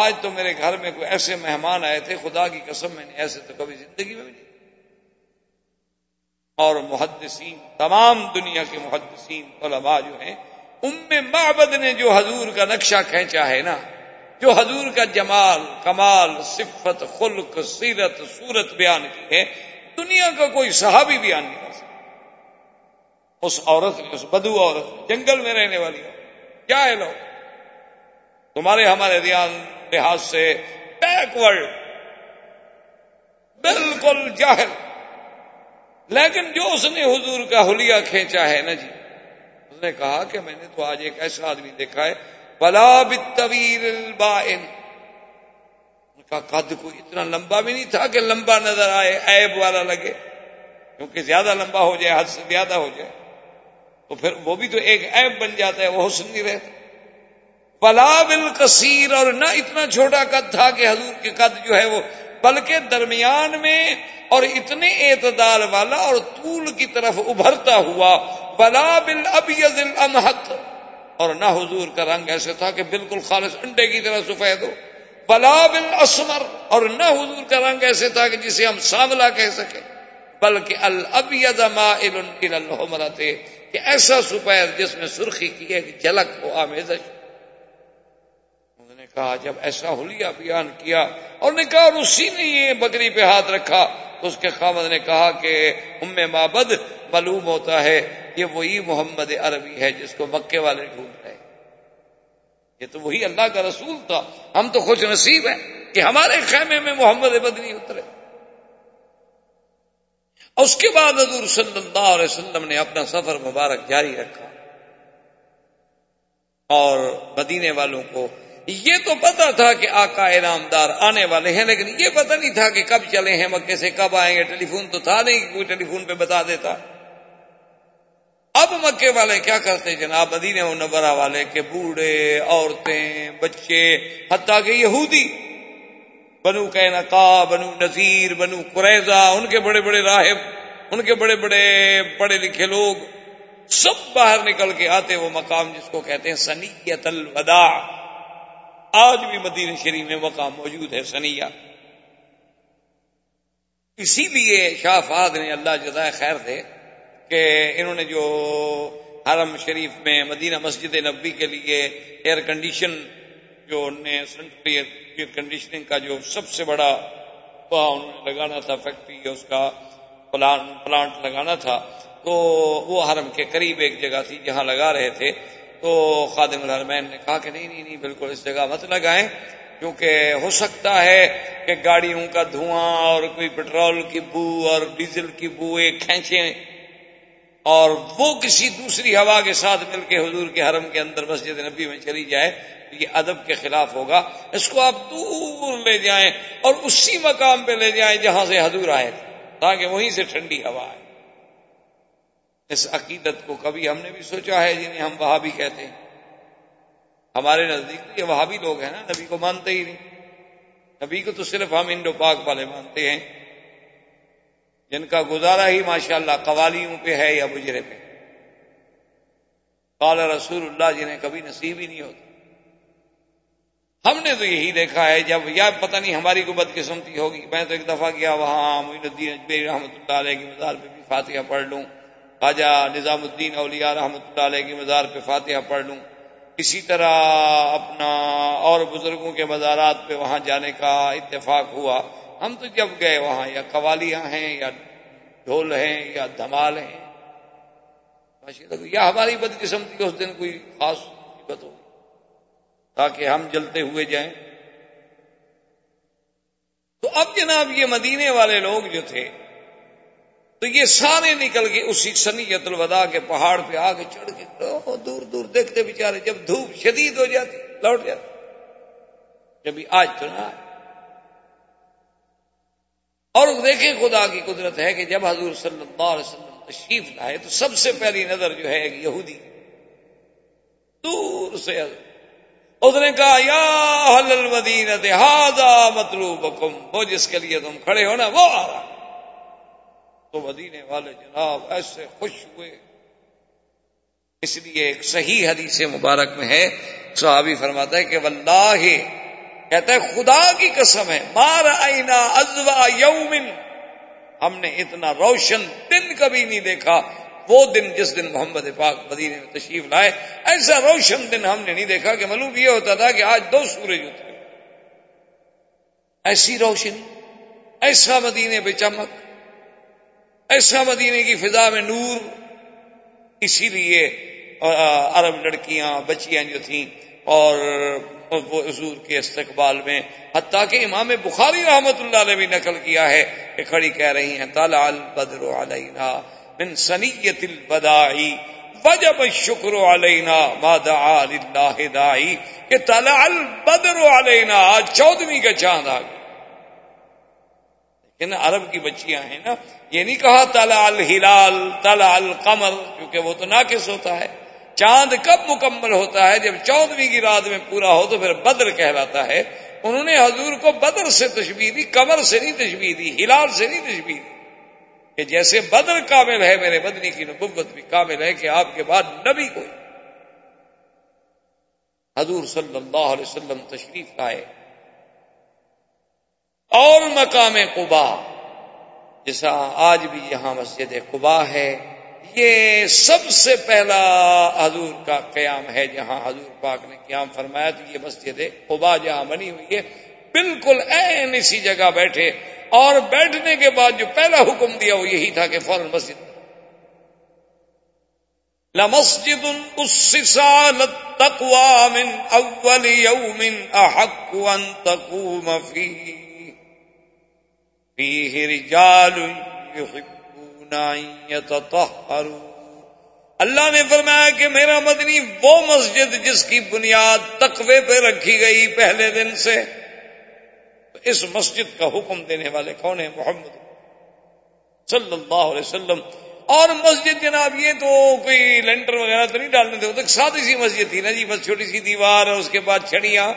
آج تو میرے گھر میں کوئی ایسے مہمان آئے تھے, خدا کی قسم میں نے ایسے تو کبھی زندگی میں بھی نہیں. اور محدثین, تمام دنیا کے محدثین, علماء جو ہیں, ام معبد نے جو حضور کا نقشہ کھینچا ہے نا, جو حضور کا جمال, کمال, صفت, خلق, سیرت, صورت بیان کی ہے, دنیا کا کوئی صحابی بیان نہیں کر سکتا. اس عورت نے, اس بدو عورت, جنگل میں رہنے والی عورت, کیا ہے لوگ تمہارے ہمارے لحاظ سے بیکورڈ, بالکل جاہل, لیکن جو اس نے حضور کا حلیہ کھینچا ہے نا جی. اس نے کہا کہ میں نے تو آج ایک ایسا آدمی دیکھا ہے, بلا بالطویل البائن, ان کا قد کوئی اتنا لمبا بھی نہیں تھا کہ لمبا نظر آئے, عیب والا لگے, کیونکہ زیادہ لمبا ہو جائے، حد سے زیادہ ہو جائے تو پھر وہ بھی تو ایک عیب بن جاتا ہے، وہ حسن نہیں رہتا. بلا بالکثیر، اور نہ اتنا چھوٹا قد تھا کہ حضور کے قد جو ہے وہ، بلکہ درمیان میں اور اتنے اعتدال والا اور طول کی طرف ابھرتا ہوا. بلا بالابیض الانحت، اور نہ حضور کا رنگ ایسے تھا کہ بالکل خالص انڈے کی طرح سفید ہو. بلا بالاسمر، اور نہ حضور کا رنگ ایسے تھا کہ جسے ہم سانولا کہہ سکیں، بلکہ الابیض مائل الی الحمرۃ، کہ ایسا سفید جس میں سرخی کی ایک جھلک ہو، آمیزش. انہوں نے کہا جب ایسا حلیہ بیان کیا اور نے کہا اور اسی نے یہ بکری پہ ہاتھ رکھا، تو اس کے خاوند نے کہا کہ ام معبد، معلوم ہوتا ہے یہ وہی محمد عربی ہے جس کو مکے والے ڈھونڈ رہے. یہ تو وہی اللہ کا رسول تھا، ہم تو خوش نصیب ہیں کہ ہمارے خیمے میں محمد بدنی اترے. اس کے بعد حضور صلی اللہ علیہ وسلم نے اپنا سفر مبارک جاری رکھا، اور مدینے والوں کو یہ تو پتا تھا کہ آقا انعامدار آنے والے ہیں، لیکن یہ پتہ نہیں تھا کہ کب چلے ہیں، مکے سے کب آئیں گے. ٹیلی فون تو تھا نہیں، کوئی ٹیلی فون پہ بتا دیتا. اب مکے والے کیا کرتے جناب، مدینہ منورہ والے کے بوڑھے، عورتیں، بچے، حتیٰ کہ یہودی، بنو قینقاع، بنو نذیر، بنو قریظہ، ان کے بڑے بڑے راہب، ان کے بڑے بڑے پڑھے لکھے لوگ سب باہر نکل کے آتے. وہ مقام جس کو کہتے ہیں ثنیۃ الوداع، آج بھی مدینہ شریف میں مقام موجود ہے ثنیہ. اسی لیے شاہ فہد نے، اللہ جزائے خیر دے، کہ انہوں نے جو حرم شریف میں مدینہ مسجد نبوی کے لیے ایئر کنڈیشن جو سینٹری ایئر کنڈیشننگ کا جو سب سے بڑا انہوں نے لگانا تھا، فیکٹری اس کا پلانٹ لگانا تھا، تو وہ حرم کے قریب ایک جگہ تھی جہاں لگا رہے تھے. تو خادم الحرمین نے کہا کہ نہیں نہیں نہیں، بالکل اس جگہ مت لگائیں، کیونکہ ہو سکتا ہے کہ گاڑیوں کا دھواں اور کوئی پٹرول کی بو اور ڈیزل کی بو ایک کھینچیں، اور وہ کسی دوسری ہوا کے ساتھ مل کے حضور کے حرم کے اندر مسجد نبی میں چلی جائے، یہ ادب کے خلاف ہوگا. اس کو آپ دور لے جائیں اور اسی مقام پہ لے جائیں جہاں سے حضور آئے تھے، تاکہ وہیں سے ٹھنڈی ہوا آئے. اس عقیدت کو کبھی ہم نے بھی سوچا ہے، جنہیں ہم وہابی کہتے ہیں، ہمارے نزدیک یہ وہابی لوگ ہیں نا، نبی کو مانتے ہی نہیں. نبی کو تو صرف ہم انڈو پاک والے مانتے ہیں، جن کا گزارا ہی ماشاءاللہ قوالیوں پہ ہے یا مجرے پہ. قال رسول اللہ جنہیں کبھی نصیب ہی نہیں ہوتا. ہم نے تو یہی دیکھا ہے، جب یا پتہ نہیں ہماری کو بدقسمتی ہوگی. میں تو ایک دفعہ گیا وہاں معین الدین اجمیری رحمۃ اللہ علیہ کی مزار پہ بھی فاتحہ پڑھ لوں، خواجہ نظام الدین اولیاء رحمۃ اللہ علیہ کی مزار پہ فاتحہ پڑھ لوں. اسی طرح اپنا اور بزرگوں کے مزارات پہ وہاں جانے کا اتفاق ہوا. ہم تو جب گئے وہاں یا قوالیاں ہیں یا ڈھول ہیں یا دھمال ہیں، یا ہماری بدقسمتی کہ اس دن کوئی خاص مصیبت ہو، تاکہ ہم جلتے ہوئے جائیں. تو اب جناب یہ مدینے والے لوگ جو تھے، تو یہ سارے نکل کے اسی ثنیۃ الوداع کے پہاڑ پہ آ کے چڑھ کے دور دور دیکھتے بیچارے. جب دھوپ شدید ہو جاتی لوٹ جاتے، جب آج تو نہ. اور دیکھیں خدا کی قدرت ہے کہ جب حضور صلی اللہ علیہ وسلم تشریف لائے تو سب سے پہلی نظر جو ہے ایک یہودی دور سے، اس نے کہا یا اہل المدینہ ھذا مطلوبکم، وہ جس کے لیے تم کھڑے ہو نا وہ آ رہا. تو مدینے والے جناب ایسے خوش ہوئے. اس لیے ایک صحیح حدیث مبارک میں ہے، صحابی فرماتا ہے کہ واللہ، کہتا ہے خدا کی قسم ہے، ما رأینا اضواء یوم، ہم نے اتنا روشن دن کبھی نہیں دیکھا. وہ دن جس دن محمد پاک مدینے میں تشریف لائے، ایسا روشن دن ہم نے نہیں دیکھا کہ معلوم یہ ہوتا تھا کہ آج دو سورج اترے. ایسی روشنی، ایسا مدینے پہ چمک، ایسا مدینے کی فضا میں نور. اسی لیے عرب لڑکیاں بچیاں جو تھیں اور وہ حضور کے استقبال میں، حتیٰ کہ امام بخاری رحمۃ اللہ علیہ بھی نقل کیا ہے کہ کھڑی کہہ رہی ہیں طلع البدر علینا من ثنیۃ الوداع وجب الشکر علینا ما دعا للہ داعی، کہ طلع البدر علینا، آج 14ویں کا چاند آ گیا. یہ نا عرب کی بچیاں ہیں نا, یہ نہیں کہا طلع الہلال طلع القمر, کیونکہ وہ تو ناقص ہوتا ہے. چاند کب مکمل ہوتا ہے؟ جب 14ویں کی رات میں پورا ہو تو پھر بدر کہلاتا ہے. انہوں نے حضور کو بدر سے تشبیہ دی, قمر سے نہیں تشبیہ دی, ہلال سے نہیں تشبیہ دی, کہ جیسے بدر کامل ہے میرے مدنی کی نبوت بھی کامل ہے کہ آپ کے بعد نبی کوئی. حضور صلی اللہ علیہ وسلم تشریف لائے, اور مقام قبا جیسا آج بھی یہاں مسجد قبا ہے, یہ سب سے پہلا حضور کا قیام ہے جہاں حضور پاک نے قیام فرمایا. تو یہ مسجد قبا جہاں بنی ہوئی ہے بالکل عین اسی جگہ بیٹھے, اور بیٹھنے کے بعد جو پہلا حکم دیا وہ یہی تھا کہ فوراً مسجد. لَمَسْجِدٌ أُسِّسَ عَلَى التَّقْوَى مِنْ أَوَّلِ يَوْمٍ أَحَقُّ أَنْ تَقُومَ فِيهِ رِجَالٌ يُحِبُّونَ أَنْ يَتَطَهَّرُوا. اللہ نے فرمایا کہ میرا مدنی وہ مسجد جس کی بنیاد تقوی پہ رکھی گئی پہلے دن سے, تو اس مسجد کا حکم دینے والے کون ہیں؟ محمد صلی اللہ علیہ وسلم. اور مسجد جناب یہ تو کوئی لینٹر وغیرہ تو نہیں ڈالنے تھے, وہ تو سادی سی مسجد تھی نا جی, بس چھوٹی سی دیوار اور اس کے بعد چھڑیاں,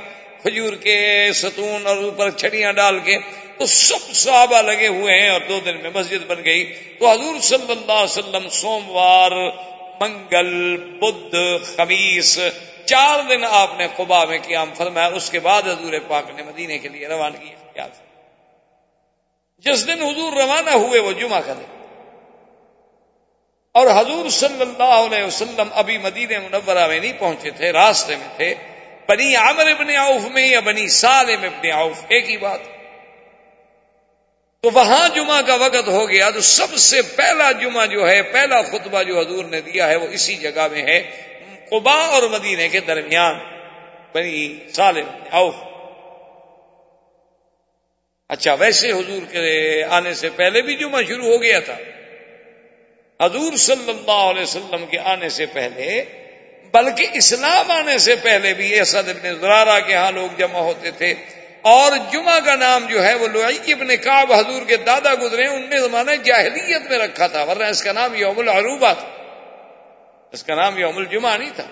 کھجور کے ستون اور اوپر چھڑیاں ڈال کے, تو سب صحابہ لگے ہوئے ہیں اور 2 دن میں مسجد بن گئی. تو حضور صلی اللہ علیہ وسلم سوموار, منگل, بدھ, خمیس, 4 دن آپ نے قبا میں قیام فرمایا. اس کے بعد حضور پاک نے مدینے کے لیے روانگی اختیار کی. جس دن حضور روانہ ہوئے وہ جمعہ کا دن, اور حضور صلی اللہ علیہ وسلم ابھی مدینہ منورہ میں نہیں پہنچے تھے, راستے میں تھے. بنی عامر ابن عوف میں یا بنی سالم ابن عوف, ایک ہی بات. تو وہاں جمعہ کا وقت ہو گیا, تو سب سے پہلا جمعہ جو ہے, پہلا خطبہ جو حضور نے دیا ہے وہ اسی جگہ میں ہے, قباء اور مدینے کے درمیان, بنی سالم ابن عوف. اچھا, ویسے حضور کے آنے سے پہلے بھی جمعہ شروع ہو گیا تھا, حضور صلی اللہ علیہ وسلم کے آنے سے پہلے, بلکہ اسلام آنے سے پہلے بھی اسد ابن زرارہ کے ہاں لوگ جمع ہوتے تھے. اور جمعہ کا نام جو ہے وہ لعی ابن کعب, حضور کے دادا گزرے, ان نے زمانہ جاہلیت میں رکھا تھا, ورنہ اس کا نام یوم العروبہ تھا, اس کا نام یوم الجمعہ نہیں تھا,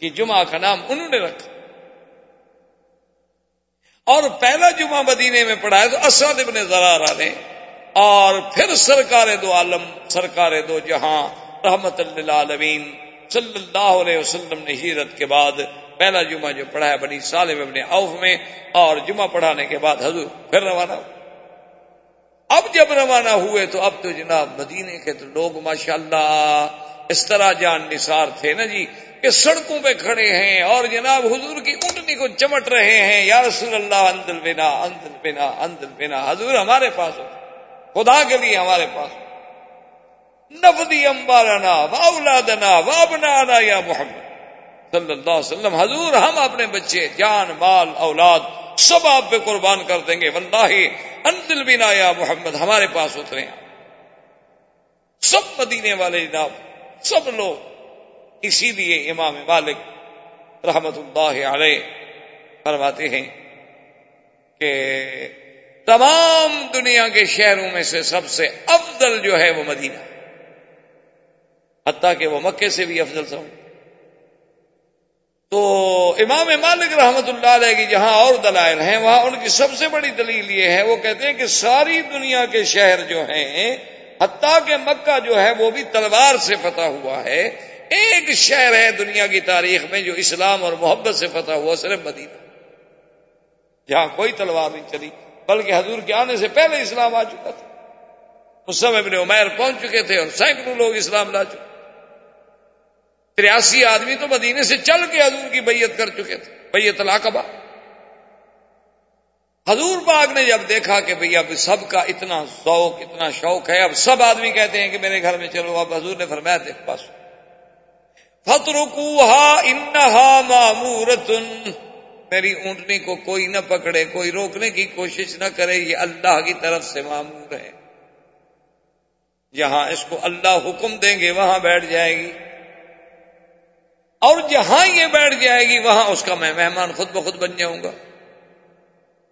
کہ جمعہ کا نام انہوں نے رکھا. اور پہلا جمعہ مدینے میں پڑھا ہے تو اسد ابن زرارہ نے, اور پھر سرکار دو عالم, سرکار دو جہاں رحمت للعالمین صلی اللہ علیہ وسلم نے ہجرت کے بعد پہلا جمعہ جو پڑھا ہے بنی سالم ابن عوف میں, اور جمعہ پڑھانے کے بعد حضور پھر روانہ ہوئے. اب جب روانہ ہوئے تو اب تو جناب مدینے کے تو لوگ ماشاءاللہ اس طرح جان نثار تھے نا جی, کہ سڑکوں پہ کھڑے ہیں اور جناب حضور کی اونٹنی کو چمٹ رہے ہیں, یا رسول اللہ اندل بنا اندل بنا اندل بنا, حضور ہمارے پاس ہو, خدا کے لیے ہمارے پاس, نفدی امبارنا واولادنا وابنانا یا محمد صلی اللہ علیہ وسلم, حضور ہم اپنے بچے, جان, مال, اولاد سب آپ پہ قربان کر دیں گے, واللہ انزل بنا یا محمد, ہمارے پاس اترے. سب مدینے والے جناب, سب لوگ. اسی لیے امام مالک رحمت اللہ علیہ فرماتے ہیں کہ تمام دنیا کے شہروں میں سے سب سے افضل جو ہے وہ مدینہ, حتیٰ کہ وہ مکے سے بھی افضل سمجھ. تو امام مالک رحمت اللہ علیہ کی جہاں اور دلائل ہیں, وہاں ان کی سب سے بڑی دلیل یہ ہے, وہ کہتے ہیں کہ ساری دنیا کے شہر جو ہیں, حتیٰ کہ مکہ جو ہے وہ بھی تلوار سے فتح ہوا ہے, ایک شہر ہے دنیا کی تاریخ میں جو اسلام اور محبت سے فتح ہوا, صرف مدینہ, جہاں کوئی تلوار نہیں چلی, بلکہ حضور کے آنے سے پہلے اسلام آ چکا تھا, مصعب ابن عمیر پہنچ چکے تھے اور سینکڑوں لوگ اسلام لا چکے. 83 آدمی تو مدینے سے چل کے حضور کی بیعت کر چکے تھے, بیعت العقبہ. حضور پاک نے جب دیکھا کہ بھئی اب سب کا اتنا ذوق, اتنا شوق ہے, اب سب آدمی کہتے ہیں کہ میرے گھر میں چلو, اب حضور نے فرمایا تھے پاس فَتْرُكُوهَا إِنَّهَا مَأْمُورَةٌ, میری اونٹنی کو کوئی نہ پکڑے, کوئی روکنے کی کوشش نہ کرے, یہ اللہ کی طرف سے مامور ہے, جہاں اس کو اللہ حکم دیں گے وہاں بیٹھ جائے گی, اور جہاں یہ بیٹھ جائے گی وہاں اس کا میں مہمان خود بخود بن جاؤں گا.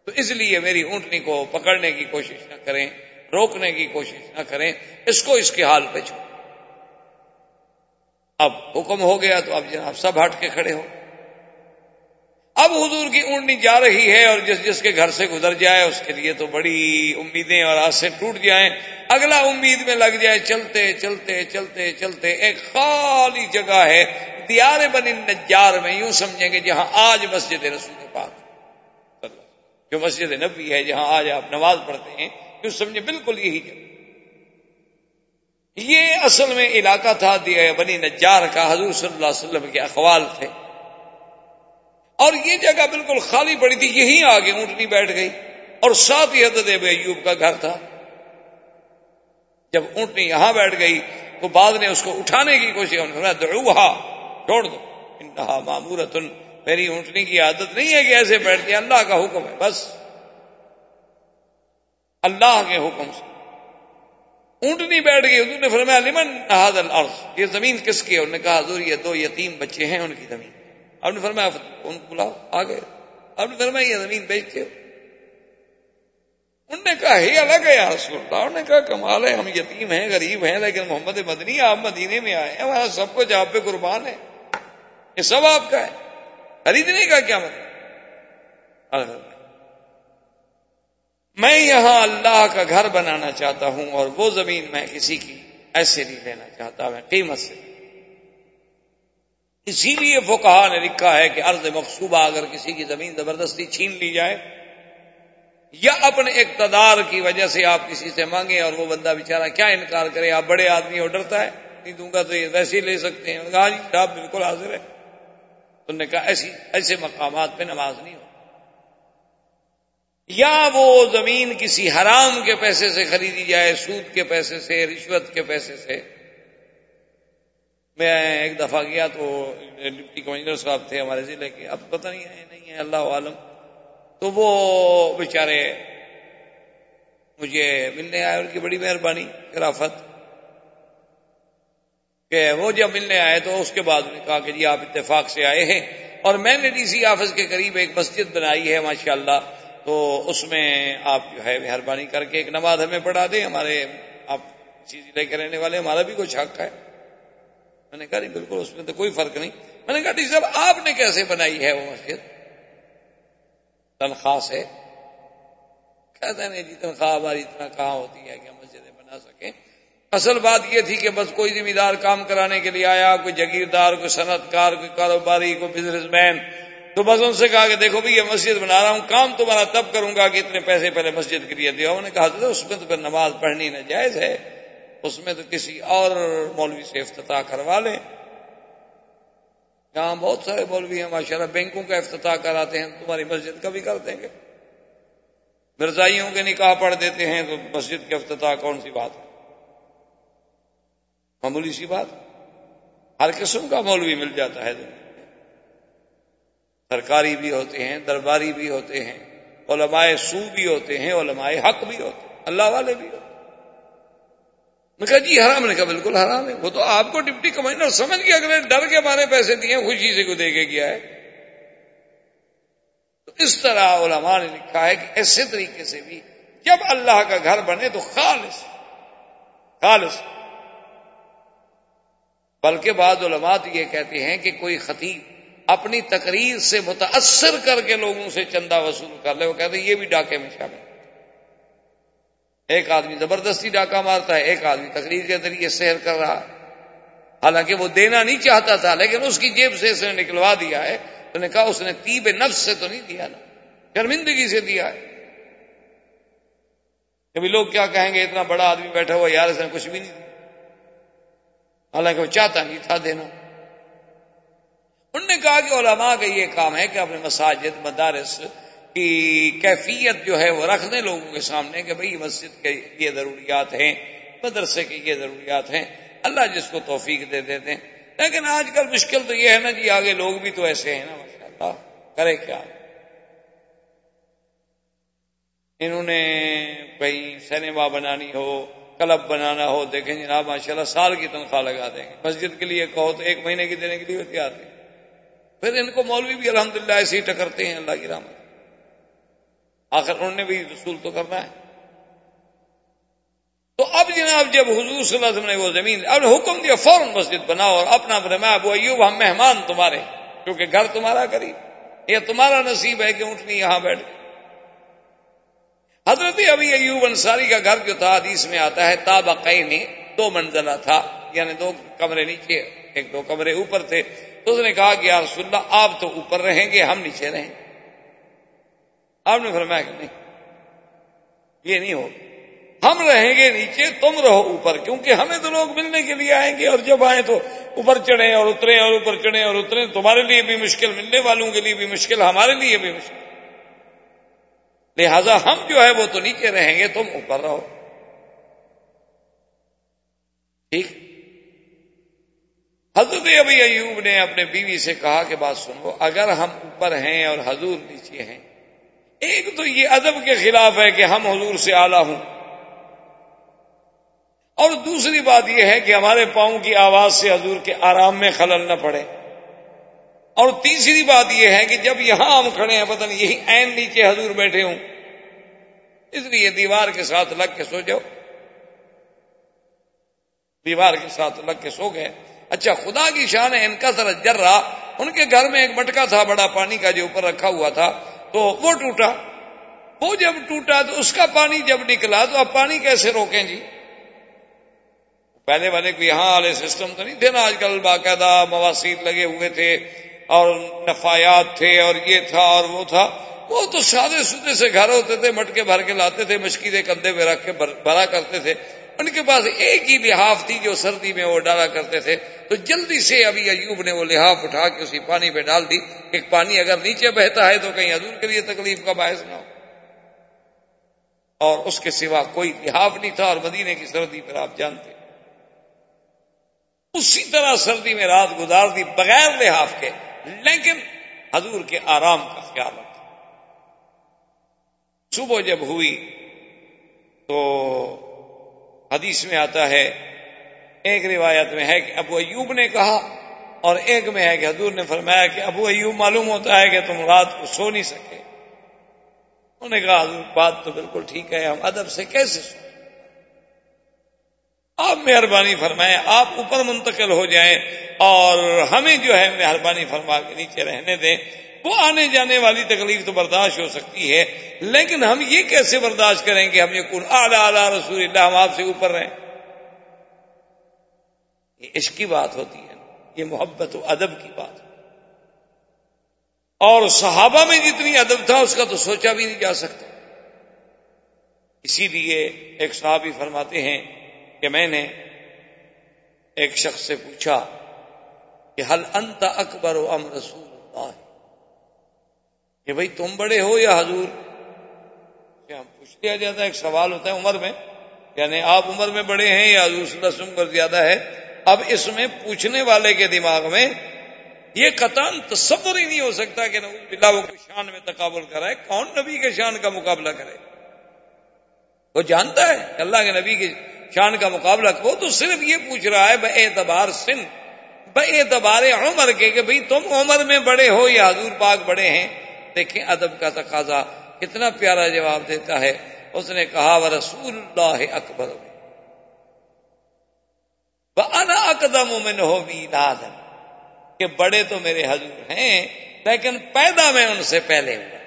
تو اس لیے میری اونٹنی کو پکڑنے کی کوشش نہ کریں، روکنے کی کوشش نہ کریں، اس کو اس کے حال پہ چھوڑیں۔ اب حکم ہو گیا تو اب جناب سب ہٹ کے کھڑے ہو۔ اب حضور کی اونٹنی جا رہی ہے اور جس جس کے گھر سے گزر جائے اس کے لیے تو بڑی امیدیں اور آسیں ٹوٹ جائیں، اگلا امید میں لگ جائے۔ چلتے چلتے چلتے چلتے ایک خالی جگہ ہے دیار بنی نجار میں، یوں سمجھیں گے جہاں آج مسجد رسول پاک جو مسجد نبوی ہے، جہاں آج آپ نماز پڑھتے ہیں، یوں سمجھیں بالکل یہی جگہ۔ یہ اصل میں علاقہ تھا بنی نجار کا، حضور صلی اللہ علیہ وسلم کے اقوال تھے، اور یہ جگہ بالکل خالی پڑی تھی۔ یہیں آگے اونٹنی بیٹھ گئی اور ساتھ ہی حضرت ابو ایوب کا گھر تھا۔ جب اونٹنی یہاں بیٹھ گئی تو بعد نے اس کو اٹھانے کی کوشش کی، دعوہا، چھوڑ دو، انہا مامورتن، میری اونٹنی کی عادت نہیں ہے کہ ایسے بیٹھ کے، اللہ کا حکم ہے، بس اللہ کے حکم سے اونٹنی بیٹھ گئی۔ حضور نے فرمایا لمن ھذا الارض، یہ زمین کس کی ہے؟ انہوں نے کہا حضور یہ دو یتیم بچے ہیں ان کی زمین۔ آپ نے فرمایا ان کو بلاؤ، آ گئے۔ آپ نے فرمایا یہ زمین بیچتے ہو؟ انہوں نے کہا ہی الگ ہے یا رسول اللہ۔ انہوں نے کہا کمال ہے، ہم یتیم ہیں، غریب ہیں، لیکن محمد مدنی آپ مدینے میں آئے ہیں، وہاں سب کچھ آپ پہ قربان ہے، یہ سب آپ کا ہے، خریدنے کا کیا مطلب؟ میں یہاں اللہ کا گھر بنانا چاہتا ہوں اور وہ زمین میں کسی کی ایسے نہیں لینا چاہتا، میں قیمت سے۔ اسی لیے فقہاء نے لکھا ہے کہ ارض مغصوبہ اگر کسی کی زمین زبردستی چھین لی جائے یا اپنے اقتدار کی وجہ سے آپ کسی سے مانگیں اور وہ بندہ بیچارہ کیا انکار کرے، آپ بڑے آدمی ہو، ڈرتا ہے، نہیں دوں گا تو یہ ویسے ہی لے سکتے ہیں، کہا جی صاحب بالکل حاضر ہے۔ انہوں نے کہا ایسے مقامات پہ نماز نہیں ہو۔ یا وہ زمین کسی حرام کے پیسے سے خریدی جائے، سود کے پیسے سے، رشوت کے پیسے سے۔ میں ایک دفعہ گیا تو ڈپٹی کمشنر صاحب تھے ہمارے ضلع کے، اب پتہ نہیں ہے نہیں ہے اللہ عالم، تو وہ بیچارے مجھے ملنے آئے، ان کی بڑی مہربانی شرافت کہ وہ جب ملنے آئے تو اس کے بعد انہوں نے کہا کہ جی آپ اتفاق سے آئے ہیں اور میں نے ڈی سی آفس کے قریب ایک مسجد بنائی ہے ماشاءاللہ، تو اس میں آپ جو ہے مہربانی کر کے ایک نماز ہمیں پڑھا دیں، ہمارے آپ اسی ضلع کے رہنے والے، ہمارا بھی کچھ حق ہے۔ میں نے کہا نہیں بالکل اس میں تو کوئی فرق نہیں۔ میں نے کہا ڈی صاحب آپ نے کیسے بنائی ہے وہ مسجد؟ تنخواہ سے؟ کہتا نہیں جی تنخواہ ہماری اتنا کہاں ہوتی ہے کہ ہم مسجدیں بنا سکیں۔ اصل بات یہ تھی کہ بس کوئی ذمہ دار کام کرانے کے لیے آیا، کوئی جگیردار، کوئی صنعت کار، کوئی کاروباری، کوئی بزنس مین، تو بس ان سے کہا کہ دیکھو بھائی یہ مسجد بنا رہا ہوں، کام تمہارا تب کروں گا کہ اتنے پیسے پہلے مسجد کے لیے دیا۔ انہوں نے کہا حضرت اس میں تو پھر نماز پڑھنی ناجائز ہے، اس میں تو کسی اور مولوی سے افتتاح کروا لیں، یہاں بہت سارے مولوی ہیں ماشاءاللہ، بینکوں کا افتتاح کراتے ہیں، تمہاری مسجد کا بھی کر دیں گے، مرزائیوں کے نکاح پڑھ دیتے ہیں، تو مسجد کے افتتاح کون سی بات ہے، معمولی سی بات، ہر قسم کا مولوی مل جاتا ہے، سرکاری بھی ہوتے ہیں، درباری بھی ہوتے ہیں، علماء سو بھی ہوتے ہیں، علماء حق بھی ہوتے ہیں، اللہ والے بھی ہوتے ہیں۔ میں کہا جی حرام؟ نے کہا بالکل حرام ہے، وہ تو آپ کو ڈپٹی کمشنر سمجھ کے اگلے ڈر کے مارے پیسے دیے، خوشی سے کو دے کے گیا ہے۔ تو اس طرح علماء نے لکھا ہے کہ ایسے طریقے سے بھی جب اللہ کا گھر بنے تو خالص خالص، بلکہ بعض علماء تو یہ کہتے ہیں کہ کوئی خطیب اپنی تقریر سے متاثر کر کے لوگوں سے چندہ وصول کر لے، وہ کہتے ہیں یہ بھی ڈاکے میں شامل ہے۔ ایک آدمی زبردستی ڈاکہ مارتا ہے، ایک آدمی تقریر کے ذریعے سحر کر رہا ہے، حالانکہ وہ دینا نہیں چاہتا تھا لیکن اس کی جیب سے اس نے نکلوا دیا ہے۔ تو نے کہا اس نے طیب نفس سے تو نہیں دیا نا، شرمندگی سے دیا ہے۔ کبھی لوگ کیا کہیں گے اتنا بڑا آدمی بیٹھا ہوا یار اس نے کچھ بھی نہیں دیا، حالانکہ وہ چاہتا نہیں تھا دینا۔ انہوں نے کہا کہ علماء کا یہ کام ہے کہ اپنے مساجد مدارس کی کیفیت جو ہے وہ رکھ دیں لوگوں کے سامنے کہ بھئی مسجد کے یہ ضروریات ہیں، مدرسے کی یہ ضروریات ہیں، اللہ جس کو توفیق دے دیتے ہیں۔ لیکن آج کل مشکل تو یہ ہے نا جی، آگے لوگ بھی تو ایسے ہیں نا ماشاءاللہ، کرے کیا؟ انہوں نے کہیں سینما بنانی ہو، کلب بنانا ہو، دیکھیں جناب ماشاءاللہ سال کی تنخواہ لگا دیں گے، مسجد کے لیے کہو تو ایک مہینے کی دینے کے لیے تیار ہیں۔ پھر ان کو مولوی بھی الحمدللہ ایسے ہی ٹکرتے ہیں، اللہ کی رحمت۔ آخر انہوں نے بھی وصول تو کرنا ہے. تو اب جناب جب حضور صلی اللہ علیہ وسلم نے وہ زمین اب حکم دیا فوراً مسجد بناؤ اور اپنا فرمایا ابو ایوب ہم مہمان تمہارے کیونکہ گھر تمہارا قریب, یہ تمہارا نصیب ہے کہ اونٹنی یہاں بیٹھ. حضرت ابی ایوب انصاری کا گھر جو تھا حدیث میں آتا ہے طابقین, دو منزلہ تھا, یعنی دو کمرے نیچے ایک دو کمرے اوپر تھے. تو اس نے کہا کہ یا رسول اللہ آپ تو اوپر رہیں گے ہم نیچے رہیں. آپ نے فرمایا کہ نہیں یہ نہیں ہو, ہم رہیں گے نیچے تم رہو اوپر, کیونکہ ہمیں تو لوگ ملنے کے لیے آئیں گے اور جب آئیں تو اوپر چڑھیں اور اتریں اور اوپر چڑھیں اور اتریں, تمہارے لیے بھی مشکل ملنے والوں کے لیے بھی مشکل ہمارے لیے بھی مشکل, لہذا ہم جو ہے وہ تو نیچے رہیں گے تم اوپر رہو. ٹھیک. حضرت ابی ایوب نے اپنے بیوی سے کہا کہ بات سنو, اگر ہم اوپر ہیں اور حضور نیچے ہیں ایک تو یہ ادب کے خلاف ہے کہ ہم حضور سے اعلیٰ ہوں, اور دوسری بات یہ ہے کہ ہمارے پاؤں کی آواز سے حضور کے آرام میں خلل نہ پڑے, اور تیسری بات یہ ہے کہ جب یہاں ہم کھڑے ہیں پتہ نہیں یہی عین نیچے حضور بیٹھے ہوں, اس لیے دیوار کے ساتھ لگ کے سو جاؤ. دیوار کے ساتھ لگ کے سو گئے. اچھا خدا کی شان ہے, ان کا سر جرا, ان کے گھر میں ایک مٹکا تھا بڑا پانی کا جو اوپر رکھا ہوا تھا, تو وہ ٹوٹا. وہ جب ٹوٹا تو اس کا پانی جب نکلا تو اب پانی کیسے روکیں جی, پہلے والے کو یہاں والے سسٹم تو نہیں تھے نا, آج کل باقاعدہ مواسیر لگے ہوئے تھے اور نفایات تھے اور یہ تھا اور وہ تھا. وہ تو سادے سودے سے گھر ہوتے تھے, مٹکے بھر کے لاتے تھے, مشکیدے کندھے پہ رکھ کے بھرا کرتے تھے. ان کے پاس ایک ہی لحاف تھی جو سردی میں وہ ڈالا کرتے تھے. تو جلدی سے ابی ایوب نے وہ لحاف اٹھا کے اسی پانی پہ ڈال دی کہ پانی اگر نیچے بہتا ہے تو کہیں حضور کے لیے تکلیف کا باعث نہ ہو, اور اس کے سوا کوئی لحاف نہیں تھا. اور مدینے کی سردی پر آپ جانتے اسی طرح سردی میں رات گزار دی بغیر لحاف کے, لیکن حضور کے آرام کا خیال رکھا. صبح جب ہوئی تو حدیث میں آتا ہے, ایک روایت میں ہے کہ ابو ایوب نے کہا اور ایک میں ہے کہ حضور نے فرمایا کہ ابو ایوب معلوم ہوتا ہے کہ تم رات کو سو نہیں سکے. انہوں نے کہا حضور بات تو بالکل ٹھیک ہے, ہم ادب سے کیسے سو. آپ مہربانی فرمائیں, آپ اوپر منتقل ہو جائیں اور ہمیں جو ہے مہربانی فرما کے نیچے رہنے دیں. وہ آنے جانے والی تکلیف تو برداشت ہو سکتی ہے, لیکن ہم یہ کیسے برداشت کریں گے ہم یہ اعلیٰ اعلیٰ رسول اللہ ہم آپ سے اوپر رہیں. یہ عشق کی بات ہوتی ہے, یہ محبت و ادب کی بات. اور صحابہ میں جتنی ادب تھا اس کا تو سوچا بھی نہیں جا سکتا. اسی لیے ایک صحابی فرماتے ہیں کہ میں نے ایک شخص سے پوچھا کہ حل انت اکبر ام رسول اللہ, کہ بھئی تم بڑے ہو یا حضور. کیا پوچھ لیا جاتا ہے, ایک سوال ہوتا ہے عمر میں, یعنی آپ عمر میں بڑے ہیں یا حضور صلی اللہ علیہ وسلم پر زیادہ ہے. اب اس میں پوچھنے والے کے دماغ میں یہ قطعاً تصور ہی نہیں ہو سکتا کہ نعوذ باللہ وہ شان میں تقابل کرائے. کون نبی کے شان کا مقابلہ کرے؟ وہ جانتا ہے اللہ کے نبی کے شان کا مقابلہ. وہ تو صرف یہ پوچھ رہا ہے بے اعتبار سن, بے اعتبار عمر کے, کہ بھئی تم عمر میں بڑے ہو یا حضور پاک بڑے ہیں. دیکھیں ادب کا تقاضا, کتنا پیارا جواب دیتا ہے. اس نے کہا ورسول اللہ اکبر وانا اقدم منہ میلادا, کہ بڑے تو میرے حضور ہیں لیکن پیدا میں ان سے پہلے ہوں.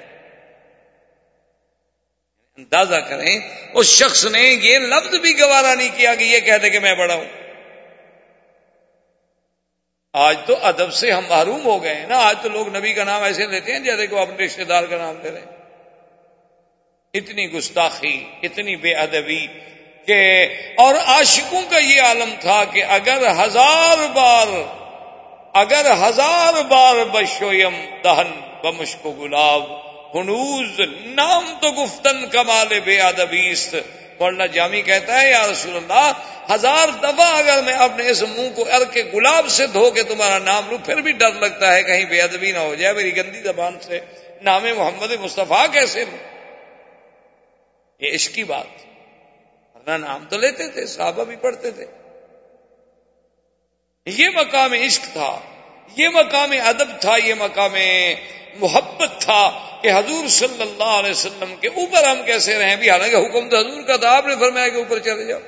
اندازہ کریں اس شخص نے یہ لفظ بھی گوارا نہیں کیا کہ یہ کہتے کہ میں بڑا ہوں. آج تو ادب سے ہم محروم ہو گئے ہیں نا. آج تو لوگ نبی کا نام ایسے لیتے ہیں جیسے کہ وہ اپنے رشتے دار کا نام لے رہے ہیں. اتنی گستاخی, اتنی بے ادبی کہ, اور عاشقوں کا یہ عالم تھا کہ اگر ہزار بار بشویم دہن بمشک و گلاب ہنوز نام تو گفتن کمال بے ادبیست. ورنہ جامی کہتا ہے یا رسول اللہ 1000 دفعہ اگر میں اپنے اس منہ کو ارک گلاب سے دھو کے تمہارا نام لوں پھر بھی ڈر لگتا ہے کہیں بے ادبی نہ ہو جائے, میری گندی زبان سے نام محمد مصطفیٰ کیسے لوں. یہ عشق کی بات, ورنہ نام تو لیتے تھے, صحابہ بھی پڑھتے تھے. یہ مقام عشق تھا. یہ مقام ادب تھا، یہ مقام محبت تھا کہ حضور صلی اللہ علیہ وسلم کے اوپر ہم کیسے رہیں بھی، حالانکہ حکم تو حضور کا تھا، آپ نے فرمایا کہ اوپر چلے جاؤ،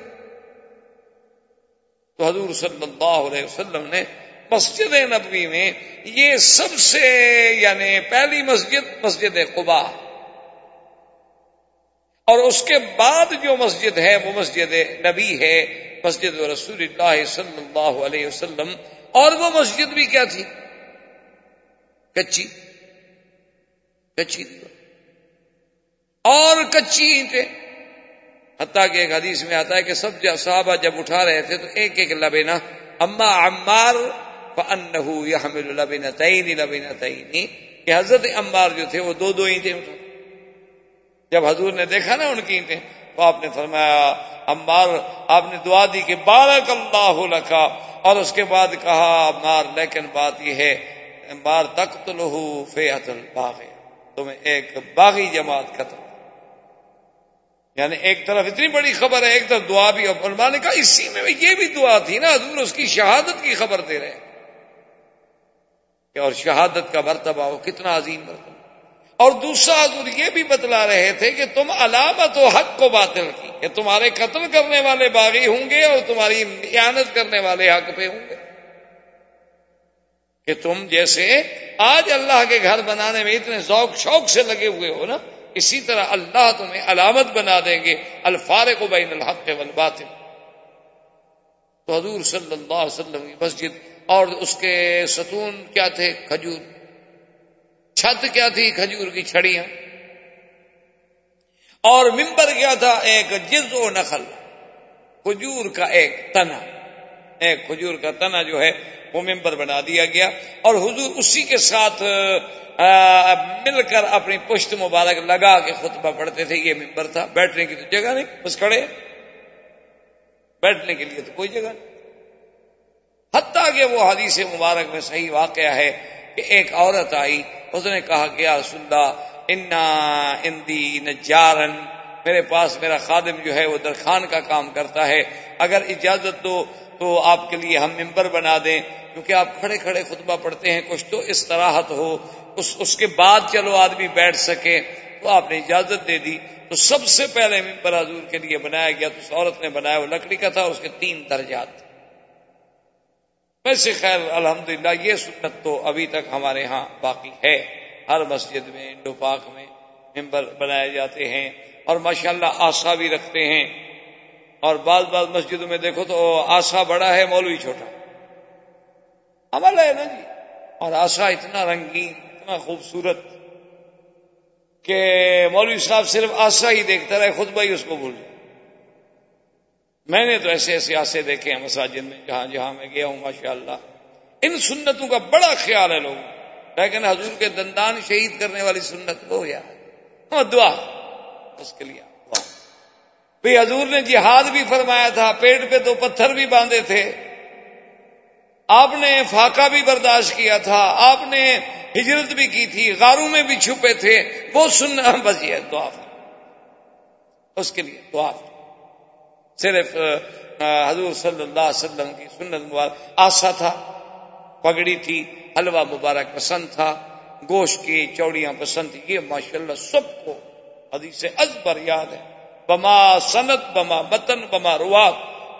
تو حضور صلی اللہ علیہ وسلم نے مسجد نبوی میں یہ سب سے یعنی پہلی مسجد مسجد قباء، اور اس کے بعد جو مسجد ہے وہ مسجد نبی ہے، مسجد رسول اللہ صلی اللہ علیہ وسلم، اور وہ مسجد بھی کیا تھی؟ کچی دیوار اور کچی اینٹیں، حتیٰ کہ ایک حدیث میں آتا ہے کہ سب صحابہ جب اٹھا رہے تھے تو ایک ایک لبینہ، اما عمار فانه يحمل لبنتين، کہ حضرت عمار جو تھے وہ دو دو اینٹیں اٹھا، جب حضور نے دیکھا نا ان کی اینٹیں تو آپ نے فرمایا عمار، آپ نے دعا دی کہ بارک اللہ لک، اور اس کے بعد کہا عمار لیکن بات یہ ہے عمار تقتله فئۃ الباغی، تمہیں ایک باغی جماعت قتل، یعنی ایک طرف اتنی بڑی خبر ہے، ایک طرف دعا بھی، اور علماء نے کہا اسی میں یہ بھی دعا تھی نا، حضور اس کی شہادت کی خبر دے رہے ہیں، اور شہادت کا مرتبہ ہو کتنا عظیم مرتبہ، اور دوسرا حضور یہ بھی بتلا رہے تھے کہ تم علامت و حق کو باطل کی، کہ تمہارے قتل کرنے والے باغی ہوں گے اور تمہاری اعانت کرنے والے حق پہ ہوں گے، کہ تم جیسے آج اللہ کے گھر بنانے میں اتنے ذوق شوق سے لگے ہوئے ہو نا، اسی طرح اللہ تمہیں علامت بنا دیں گے، الفارق بین الحق والباطل۔ تو حضور صلی اللہ علیہ وسلم کی مسجد اور اس کے ستون کیا تھے؟ کھجور۔ چھت کیا تھی؟ کھجور کی چھڑیاں۔ اور منبر کیا تھا؟ ایک جزو نخل، کھجور کا ایک تنا، ایک کھجور کا تنا جو ہے وہ منبر بنا دیا گیا، اور حضور اسی کے ساتھ مل کر اپنی پشت مبارک لگا کے خطبہ پڑھتے تھے۔ یہ منبر تھا، بیٹھنے کی تو جگہ نہیں، بس کھڑے، بیٹھنے کے لیے تو کوئی جگہ نہیں، حتیٰ کہ وہ حدیث مبارک میں صحیح واقعہ ہے کہ ایک عورت آئی، اس نے کہا کہ یا رسول اللہ اندی نجارن، میرے پاس میرا خادم جو ہے وہ درخان کا کام کرتا ہے، اگر اجازت دو تو آپ کے لیے ہم منبر بنا دیں، کیونکہ آپ کھڑے کھڑے خطبہ پڑھتے ہیں، کچھ تو استراحت ہو، اس کے بعد چلو آدمی بیٹھ سکے، تو آپ نے اجازت دے دی، تو سب سے پہلے منبر حضور کے لیے بنایا گیا، تو اس عورت نے بنایا، وہ لکڑی کا تھا، اس کے 3 درجات۔ ویسے خیر الحمدللہ یہ سنت تو ابھی تک ہمارے ہاں باقی ہے، ہر مسجد میں انڈو پاک میں ممبر بنائے جاتے ہیں، اور ماشاءاللہ آسا بھی رکھتے ہیں، اور بعض مسجدوں میں دیکھو تو آسا بڑا ہے، مولوی چھوٹا، عمل ہے نا جی، اور آسا اتنا رنگین، اتنا خوبصورت کہ مولوی صاحب صرف آسا ہی دیکھتا رہے، خطبہ ہی اس کو بھول جائے۔ میں نے تو ایسے ایسے آسے دیکھے ہیں مساجد میں، جہاں جہاں میں گیا ہوں ماشاءاللہ۔ ان سنتوں کا بڑا خیال ہے لوگوں، لیکن حضور کے دندان شہید کرنے والی سنت وہ یار دعا، اس کے لیے دعا بھائی، حضور نے جہاد بھی فرمایا تھا، پیٹ پہ 2 پتھر بھی باندھے تھے، آپ نے فاقہ بھی برداشت کیا تھا، آپ نے ہجرت بھی کی تھی، غاروں میں بھی چھپے تھے، وہ سننا بس یہ دعا، اس کے لیے دعا، صرف حضور صلی اللہ علیہ وسلم کی سنت مبارک۔ آسا تھا، پگڑی تھی، حلوہ مبارک پسند تھا، گوشت کی چوڑیاں پسند تھی، یہ ماشاءاللہ سب کو حدیث ازبر یاد ہے، بما سنت، بما متن، بما روات،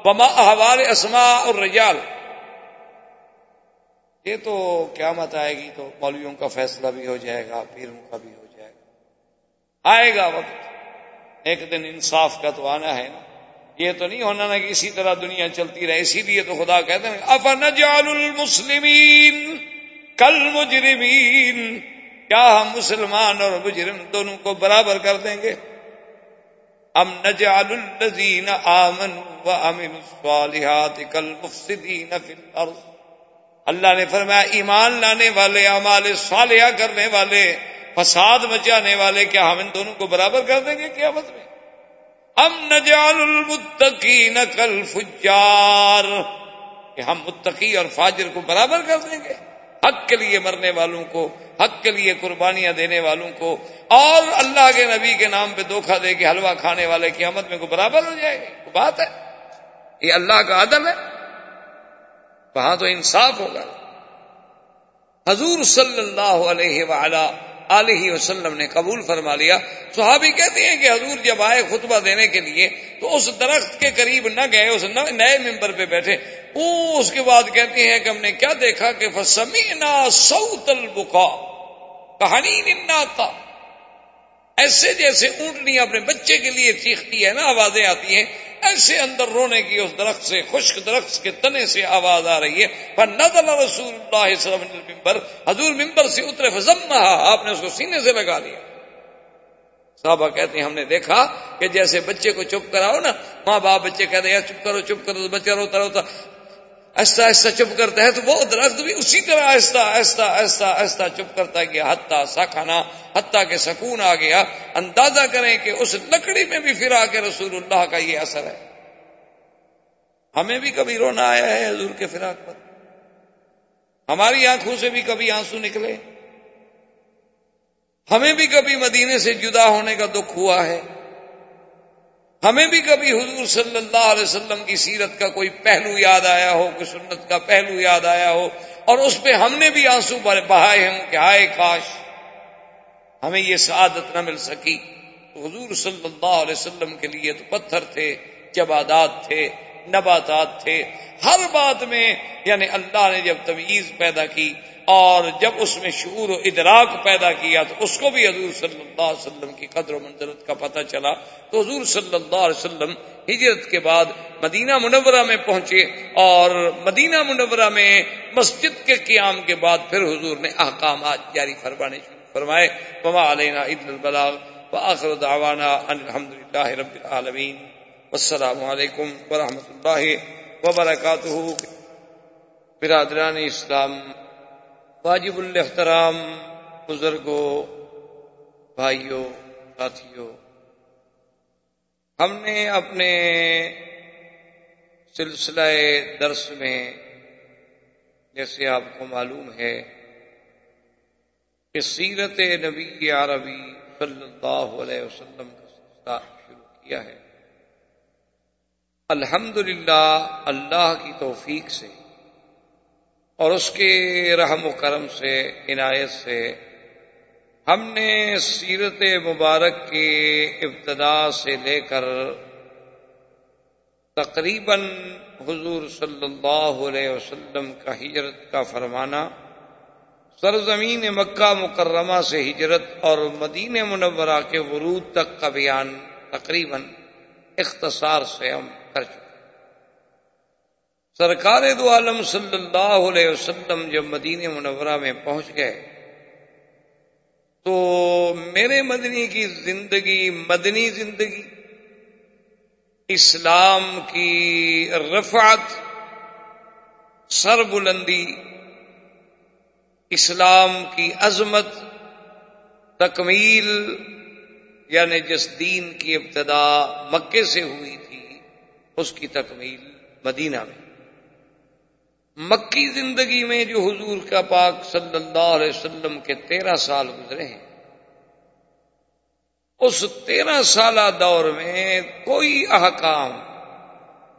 بما احوال اسماء اور رجال۔ یہ تو قیامت آئے گی تو مولویوں کا فیصلہ بھی ہو جائے گا، پیروں کا بھی ہو جائے گا، آئے گا وقت، ایک دن انصاف کا تو آنا ہے نا، یہ تو نہیں ہونا نا کہ اسی طرح دنیا چلتی رہے، اسی لیے تو خدا کہتے ہیں افنجعل المسلمین کالمجرمین، کیا ہم مسلمان اور مجرم دونوں کو برابر کر دیں گے؟ ام نجعل الذین آمنوا وعملوا الصالحات کالمفسدین فی الارض، اللہ نے فرمایا ایمان لانے والے، اعمال صالحہ کرنے والے، فساد مچانے والے، کیا ہم ان دونوں کو برابر کر دیں گے قیامت میں؟ ام نجعل المتقین کالفجار، کہ ہم متقی اور فاجر کو برابر کر دیں گے؟ حق کے لیے مرنے والوں کو، حق کے لیے قربانیاں دینے والوں کو، اور اللہ کے نبی کے نام پہ دھوکہ دے کے حلوہ کھانے والے قیامت میں کو برابر ہو جائے گے؟ وہ بات ہے، یہ اللہ کا عدل ہے، وہاں تو انصاف ہوگا۔ حضور صلی اللہ علیہ وآلہ علیہ وسلم نے قبول فرما لیا۔ صحابی کہتے ہیں کہ حضور جب آئے خطبہ دینے کے لیے تو اس درخت کے قریب نہ گئے، اس نئے ممبر پہ بیٹھے۔ اس کے بعد کہتے ہیں کہ ہم نے کیا دیکھا کہ فسمعنا صوت البکا کہنین الناقہ، ایسے جیسے اونٹنی اپنے بچے کے لیے چیختی ہے نا، آوازیں آتی ہیں ایسے اندر رونے کی اس درخت سے، خشک درخت کے تنے سے آواز آ رہی ہے۔ فنزل رسول اللہ صلی اللہ علیہ وسلم المنبر، حضور منبر سے اترے، فزمها، آپ نے اس کو سینے سے لگا لیا۔ صحابہ کہتے ہیں ہم نے دیکھا کہ جیسے بچے کو چپ کراؤ نا، ماں باپ بچے کہتے ہیں چپ کرو، بچہ روتا روتا آہستہ آہستہ چپ کرتا ہے، تو وہ درخت بھی اسی طرح آہستہ آہستہ آہستہ آہستہ چپ کرتا گیا، حتیٰ سکنا، حتیٰ کہ سکون آ گیا۔ اندازہ کریں کہ اس لکڑی میں بھی پھر آ کے رسول اللہ کا یہ اثر ہے۔ ہمیں بھی کبھی رونا آیا ہے حضور کے فراق پر، ہماری آنکھوں سے بھی کبھی آنسو نکلے، ہمیں بھی کبھی مدینے سے جدا ہونے کا دکھ ہوا ہے، ہمیں بھی کبھی حضور صلی اللہ علیہ وسلم کی سیرت کا کوئی پہلو یاد آیا ہو، کوئی سنت کا پہلو یاد آیا ہو، اور اس پہ ہم نے بھی آنسو بہائے ہوں کہ ہائے کاش ہمیں یہ سعادت نہ مل سکی۔ حضور صلی اللہ علیہ وسلم کے لیے تو پتھر تھے، جبادات تھے، نباتات تھے، ہر بات میں یعنی اللہ نے جب تمیز پیدا کی اور جب اس میں شعور و ادراک پیدا کیا تو اس کو بھی حضور صلی اللہ علیہ وسلم کی قدر و منزلت کا پتہ چلا۔ تو حضور صلی اللہ علیہ وسلم ہجرت کے بعد مدینہ منورہ میں پہنچے، اور مدینہ منورہ میں مسجد کے قیام کے بعد پھر حضور نے احکامات جاری فرمانے شروع فرمائے۔ وما علینا الا البلاغ، وآخر دعوانا ان الحمدللہ رب العالمین، والسلام علیکم ورحمۃ اللہ وبرکاتہ۔ برادران اسلام، واجب الاحترام بزرگوں، بھائیوں، ساتھیوں، ہم نے اپنے سلسلہ درس میں جیسے آپ کو معلوم ہے کہ سیرت نبی عربی صلی اللہ علیہ وسلم کا سلسلہ شروع کیا ہے۔ الحمدللہ اللہ کی توفیق سے اور اس کے رحم و کرم سے، عنایت سے، ہم نے سیرت مبارک کے ابتدا سے لے کر تقریباً حضور صلی اللہ علیہ وسلم کا ہجرت کا فرمانا، سرزمین مکہ مکرمہ سے ہجرت اور مدینہ منورہ کے ورود تک کا بیان تقریباً اختصار سے ہم کر چکے۔ سرکار دو عالم صلی اللہ علیہ وسلم جب مدینہ منورہ میں پہنچ گئے تو میرے مدنی کی زندگی، مدنی زندگی، اسلام کی رفعت، سر بلندی، اسلام کی عظمت، تکمیل، یعنی جس دین کی ابتدا مکے سے ہوئی تھی اس کی تکمیل مدینہ میں، مکی زندگی میں جو حضور کا پاک صلی اللہ علیہ وسلم کے 13 سال گزرے ہیں، اس 13 سالہ دور میں کوئی احکام،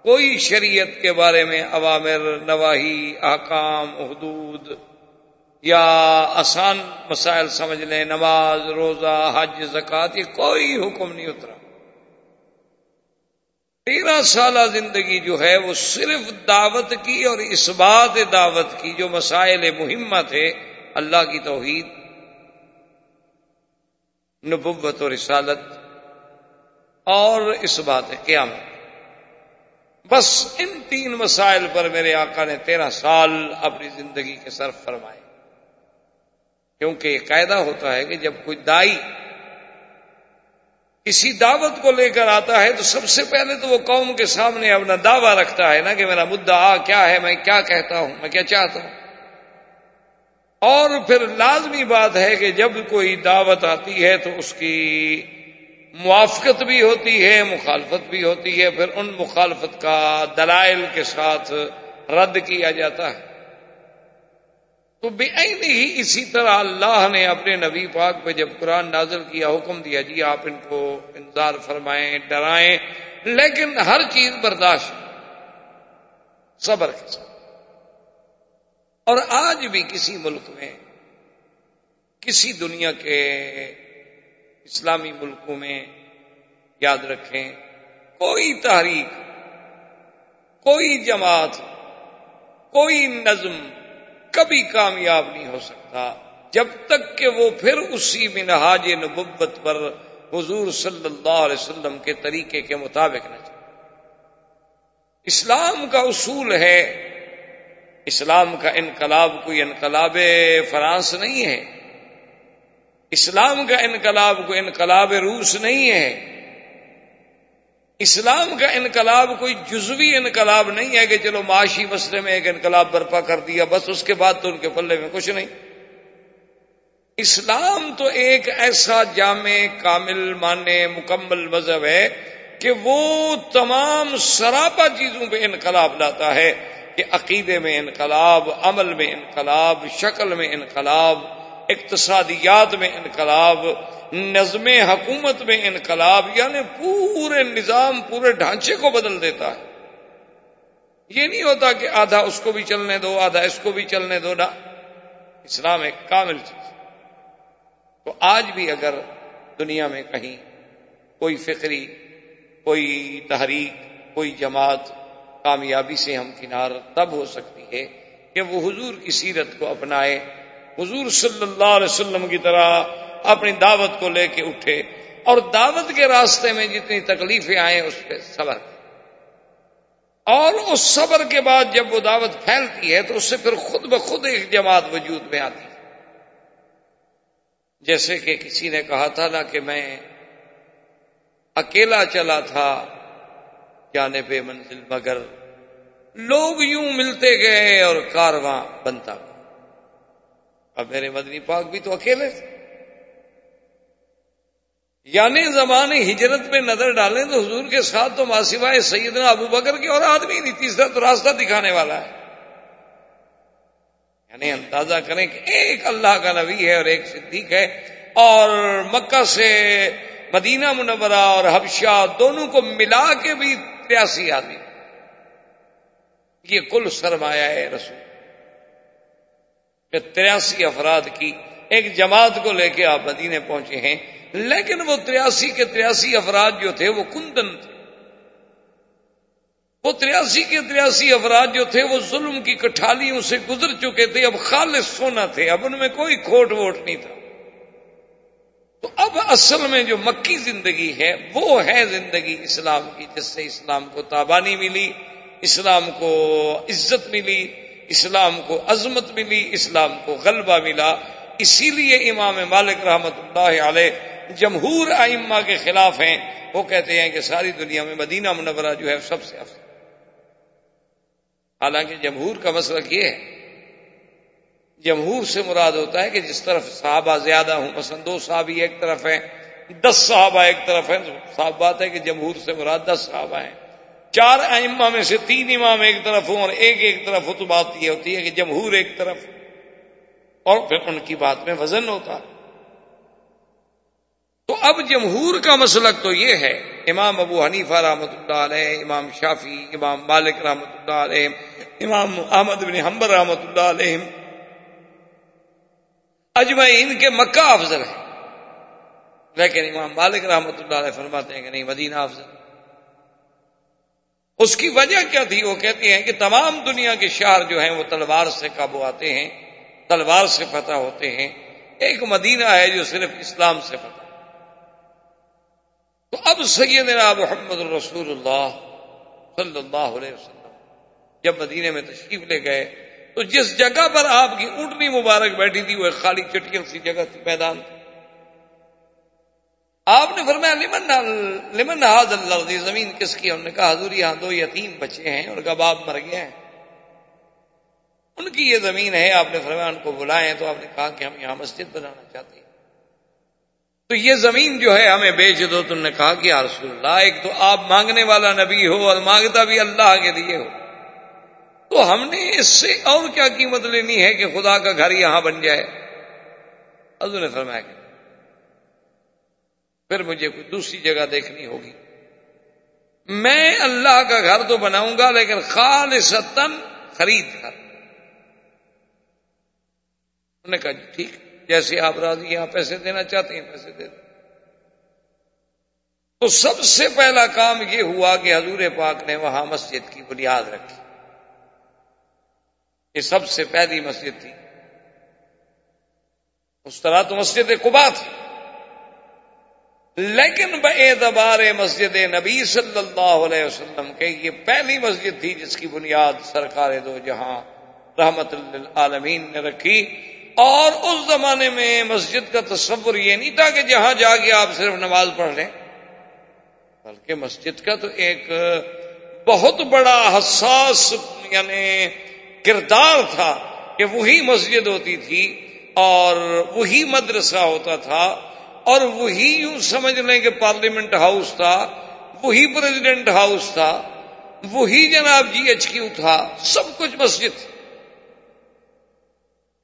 کوئی شریعت کے بارے میں اوامر، نواہی، احکام، حدود، یا آسان مسائل سمجھ لیں، نماز، روزہ، حج، زکوٰۃ، یہ کوئی حکم نہیں اترا۔ 13 سالہ زندگی جو ہے وہ صرف دعوت کی اور اثبات دعوت کی، جو مسائل مہمہ تھے، اللہ کی توحید، نبوت و رسالت، اور اثبات قیامت، بس ان 3 مسائل پر میرے آقا نے 13 سال اپنی زندگی کے صرف فرمائے۔ کیونکہ یہ قاعدہ ہوتا ہے کہ جب کوئی دائی کسی دعوت کو لے کر آتا ہے تو سب سے پہلے تو وہ قوم کے سامنے اپنا دعویٰ رکھتا ہے نا کہ میرا مدعا کیا ہے، میں کیا کہتا ہوں، میں کیا چاہتا ہوں۔ اور پھر لازمی بات ہے کہ جب کوئی دعوت آتی ہے تو اس کی موافقت بھی ہوتی ہے، مخالفت بھی ہوتی ہے، پھر ان مخالفت کا دلائل کے ساتھ رد کیا جاتا ہے۔ تو بے عین ہی اسی طرح اللہ نے اپنے نبی پاک پہ جب قرآن نازل کیا، حکم دیا جی آپ ان کو انذار فرمائیں، ڈرائیں، لیکن ہر چیز برداشت، صبر کے ساتھ۔ اور آج بھی کسی ملک میں، کسی دنیا کے اسلامی ملکوں میں، یاد رکھیں، کوئی تحریک، کوئی جماعت، کوئی نظم کبھی کامیاب نہیں ہو سکتا جب تک کہ وہ پھر اسی منہاج نبوت پر حضور صلی اللہ علیہ وسلم کے طریقے کے مطابق نہ چلے۔ اسلام کا اصول ہے، اسلام کا انقلاب کوئی انقلاب فرانس نہیں ہے، اسلام کا انقلاب کوئی انقلاب روس نہیں ہے، اسلام کا انقلاب کوئی جزوی انقلاب نہیں ہے کہ چلو معاشی مسئلے میں ایک انقلاب برپا کر دیا بس اس کے بعد تو ان کے پلے میں کچھ نہیں۔ اسلام تو ایک ایسا جامع، کامل، مانے، مکمل مذہب ہے کہ وہ تمام سراپا چیزوں پہ انقلاب لاتا ہے، کہ عقیدے میں انقلاب، عمل میں انقلاب، شکل میں انقلاب، اقتصادیات میں انقلاب، نظم حکومت میں انقلاب، یعنی پورے نظام، پورے ڈھانچے کو بدل دیتا ہے۔ یہ نہیں ہوتا کہ آدھا اس کو بھی چلنے دو، آدھا اس کو بھی چلنے دو، نہ، اسلام ایک کامل چیز ہے۔ تو آج بھی اگر دنیا میں کہیں کوئی فکری، کوئی تحریک، کوئی جماعت کامیابی سے ہمکنار تب ہو سکتی ہے کہ وہ حضور کی سیرت کو اپنائے، حضور صلی اللہ علیہ وسلم کی طرح اپنی دعوت کو لے کے اٹھے، اور دعوت کے راستے میں جتنی تکلیفیں آئیں اس پہ صبر، اور اس صبر کے بعد جب وہ دعوت پھیلتی ہے تو اس سے پھر خود بخود ایک جماعت وجود میں آتی ہے۔ جیسے کہ کسی نے کہا تھا نا کہ میں اکیلا چلا تھا جانب منزل، مگر لوگ یوں ملتے گئے اور کارواں بنتا گیا۔ اب میرے مدنی پاک بھی تو اکیلے تھے، یعنی زمان ہجرت میں نظر ڈالیں تو حضور کے ساتھ تو ماسوائے سیدنا ابو بکر کے اور آدمی نہیں، تیسرا تو راستہ دکھانے والا ہے۔ یعنی اندازہ کریں کہ ایک اللہ کا نبی ہے اور ایک صدیق ہے، اور مکہ سے مدینہ منورہ اور حبشہ دونوں کو ملا کے بھی 83 آدمی، یہ کل سرمایہ ہے رسول، کہ 83 افراد کی ایک جماعت کو لے کے آپ مدینے پہنچے ہیں۔ لیکن وہ 83 کے 83 افراد جو تھے وہ کندن تھے، وہ 83 کے 83 افراد جو تھے وہ ظلم کی کٹھالیوں سے گزر چکے تھے، اب خالص سونا تھے، اب ان میں کوئی کھوٹ ووٹ نہیں تھا۔ تو اب اصل میں جو مکی زندگی ہے وہ ہے زندگی اسلام کی، جس سے اسلام کو تابانی ملی، اسلام کو عزت ملی، اسلام کو عظمت ملی، اسلام کو غلبہ ملا۔ اسی لیے امام مالک رحمۃ اللہ علیہ جمہور ائمہ کے خلاف ہیں، وہ کہتے ہیں کہ ساری دنیا میں مدینہ منورہ جو ہے سب سے افضل، حالانکہ جمہور کا مسلک یہ ہے، جمہور سے مراد ہوتا ہے کہ جس طرف صحابہ زیادہ ہوں، مثلا 2 صحابی ایک طرف ہیں، 10 صحابہ ایک طرف ہیں، صاحب بات ہے کہ جمہور سے مراد 10 صحابہ ہیں، 4 ائمہ میں سے 3 امام ایک طرف ہوں اور ایک طرف ہو تو بات یہ ہوتی ہے کہ جمہور ایک طرف، اور پھر ان کی بات میں وزن ہوتا۔ تو اب جمہور کا مسلک تو یہ ہے، امام ابو حنیفہ رحمۃ اللہ علیہ، امام شافعی، امام مالک رحمۃ اللہ علیہ، امام احمد بن حنبل رحمۃ اللہ علیہ اجمعین کے مکہ افضل ہے، لیکن امام مالک رحمۃ اللہ علیہ فرماتے ہیں کہ نہیں، مدینہ افضل۔ اس کی وجہ کیا تھی؟ وہ کہتے ہیں کہ تمام دنیا کے شہر جو ہیں وہ تلوار سے قابو آتے ہیں، تلوار سے فتح ہوتے ہیں، ایک مدینہ ہے جو صرف اسلام سے فتح۔ تو اب سیدنا محمد رسول اللہ صلی اللہ علیہ وسلم جب مدینے میں تشریف لے گئے تو جس جگہ پر آپ کی اونٹنی مبارک بیٹھی تھی وہ ایک خالی چٹکل سی جگہ تھی، میدان تھی۔ آپ نے فرمایا لمن ھذا الارض، زمین کس کی؟ ہم نے کہا حضور یہاں 2 یتیم بچے ہیں اور کباب مر گئے ہیں، ان کی یہ زمین ہے۔ آپ نے فرمایا ان کو بلائیں، تو آپ نے کہا کہ ہم یہاں مسجد بنانا چاہتے ہیں، تو یہ زمین جو ہے ہمیں بیچ دو۔ تم نے کہا کہ یا رسول اللہ، ایک تو آپ مانگنے والا نبی ہو اور مانگتا بھی اللہ کے لیے ہو، تو ہم نے اس سے اور کیا قیمت لینی ہے کہ خدا کا گھر یہاں بن جائے؟ حضور نے فرمایا کہ پھر مجھے کوئی دوسری جگہ دیکھنی ہوگی، میں اللہ کا گھر تو بناؤں گا لیکن خالصتاً خرید کر، انہوں نے کہا ٹھیک جیسے آپ راضی ہیں، پیسے دینا چاہتے ہیں پیسے دے دیں۔ تو سب سے پہلا کام یہ ہوا کہ حضور پاک نے وہاں مسجد کی بنیاد رکھی، یہ سب سے پہلی مسجد تھی۔ اس طرح تو مسجد قباء تھی، لیکن باعتبار مسجد نبی صلی اللہ علیہ وسلم کے یہ پہلی مسجد تھی جس کی بنیاد سرکار دو جہاں رحمت للعالمین نے رکھی۔ اور اس زمانے میں مسجد کا تصور یہ نہیں تھا کہ جہاں جا کے آپ صرف نماز پڑھ لیں، بلکہ مسجد کا تو ایک بہت بڑا حساس یعنی کردار تھا کہ وہی مسجد ہوتی تھی اور وہی مدرسہ ہوتا تھا اور وہی یوں سمجھ لیں کہ پارلیمنٹ ہاؤس تھا، وہی پریزیڈنٹ ہاؤس تھا، وہی جناب جی ایچ کیو تھا، سب کچھ مسجد تھی۔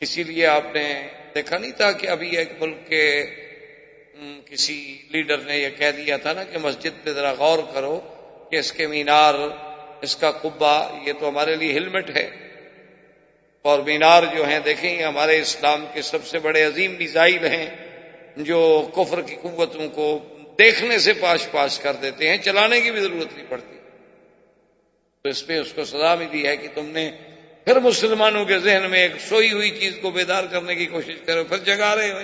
اسی لیے آپ نے دیکھا نہیں تھا کہ ابھی ایک ملک کے کسی لیڈر نے یہ کہہ دیا تھا نا کہ مسجد پہ ذرا غور کرو کہ اس کے مینار، اس کا قبہ، یہ تو ہمارے لیے ہیلمٹ ہے، اور مینار جو ہیں دیکھیں یہ ہمارے اسلام کے سب سے بڑے عظیم میزائل ہیں جو کفر کی قوتوں کو دیکھنے سے پاش پاش کر دیتے ہیں، چلانے کی بھی ضرورت نہیں پڑتی۔ تو اس پہ اس کو سزا ملی ہے کہ تم نے پھر مسلمانوں کے ذہن میں ایک سوئی ہوئی چیز کو بیدار کرنے کی کوشش کرو، پھر جگا رہے ہو۔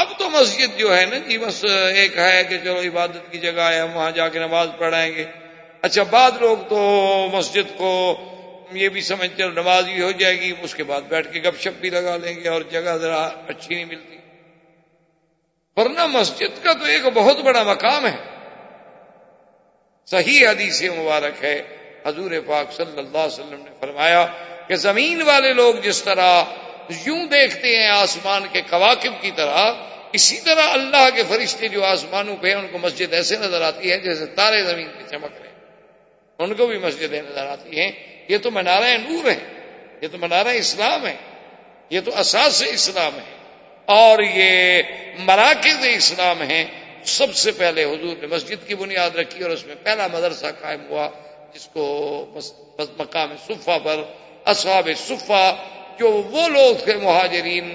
اب تو مسجد جو ہے نا جی بس ایک ہے کہ چلو عبادت کی جگہ ہے، ہم وہاں جا کے نماز پڑھائیں گے۔ اچھا بعض لوگ تو مسجد کو یہ بھی سمجھتے ہیں نماز بھی ہو جائے گی، اس کے بعد بیٹھ کے گپ شپ بھی لگا لیں گے، اور جگہ ذرا اچھی نہیں ملتی، ورنہ مسجد کا تو ایک بہت بڑا مقام ہے۔ صحیح حدیث مبارک ہے، حضور پاک صلی اللہ علیہ وسلم نے فرمایا کہ زمین والے لوگ جس طرح یوں دیکھتے ہیں آسمان کے کواکب کی طرح، اسی طرح اللہ کے فرشتے جو آسمانوں پہ ہیں ان کو مسجد ایسے نظر آتی ہے جیسے تارے زمین پہ چمک رہے ہیں، ان کو بھی مسجدیں نظر آتی ہیں۔ یہ تو منارہ نور ہے، یہ تو منارہ اسلام ہے، یہ تو اساس اسلام ہے اور یہ مراکز اسلام ہیں۔ سب سے پہلے حضور نے مسجد کی بنیاد رکھی اور اس میں پہلا مدرسہ قائم ہوا جس کو مقام صفہ پر اصحاب صفہ جو وہ لوگ تھے مہاجرین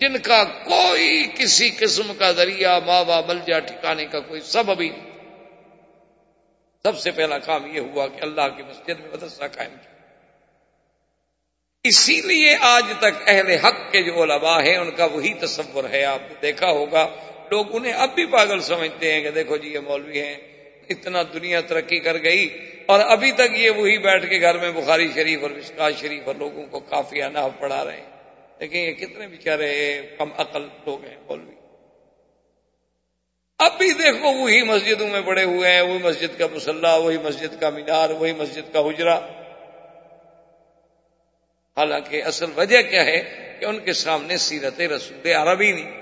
جن کا کوئی کسی قسم کا ذریعہ، ماوا، ملجا، ٹھکانے کا کوئی سبب ہی نہیں۔ سب سے پہلا کام یہ ہوا کہ اللہ کی مسجد میں مدرسہ قائم کیا۔ اسی لیے آج تک اہل حق کے جو علماء ہیں ان کا وہی تصور ہے۔ آپ نے دیکھا ہوگا لوگ انہیں اب بھی پاگل سمجھتے ہیں کہ دیکھو جی یہ مولوی ہیں، اتنا دنیا ترقی کر گئی اور ابھی تک یہ وہی بیٹھ کے گھر میں بخاری شریف اور مشکاۃ شریف اور لوگوں کو کافیہ نحو پڑھا رہے ہیں۔ لیکن یہ کتنے بیچارے کم عقل لوگ ہیں مولوی، اب بھی دیکھو وہی مسجدوں میں پڑے ہوئے ہیں، وہی مسجد کا مصلی، وہی مسجد کا مینار، وہی مسجد کا حجرہ۔ حالانکہ اصل وجہ کیا ہے کہ ان کے سامنے سیرت رسول عربی نہیں۔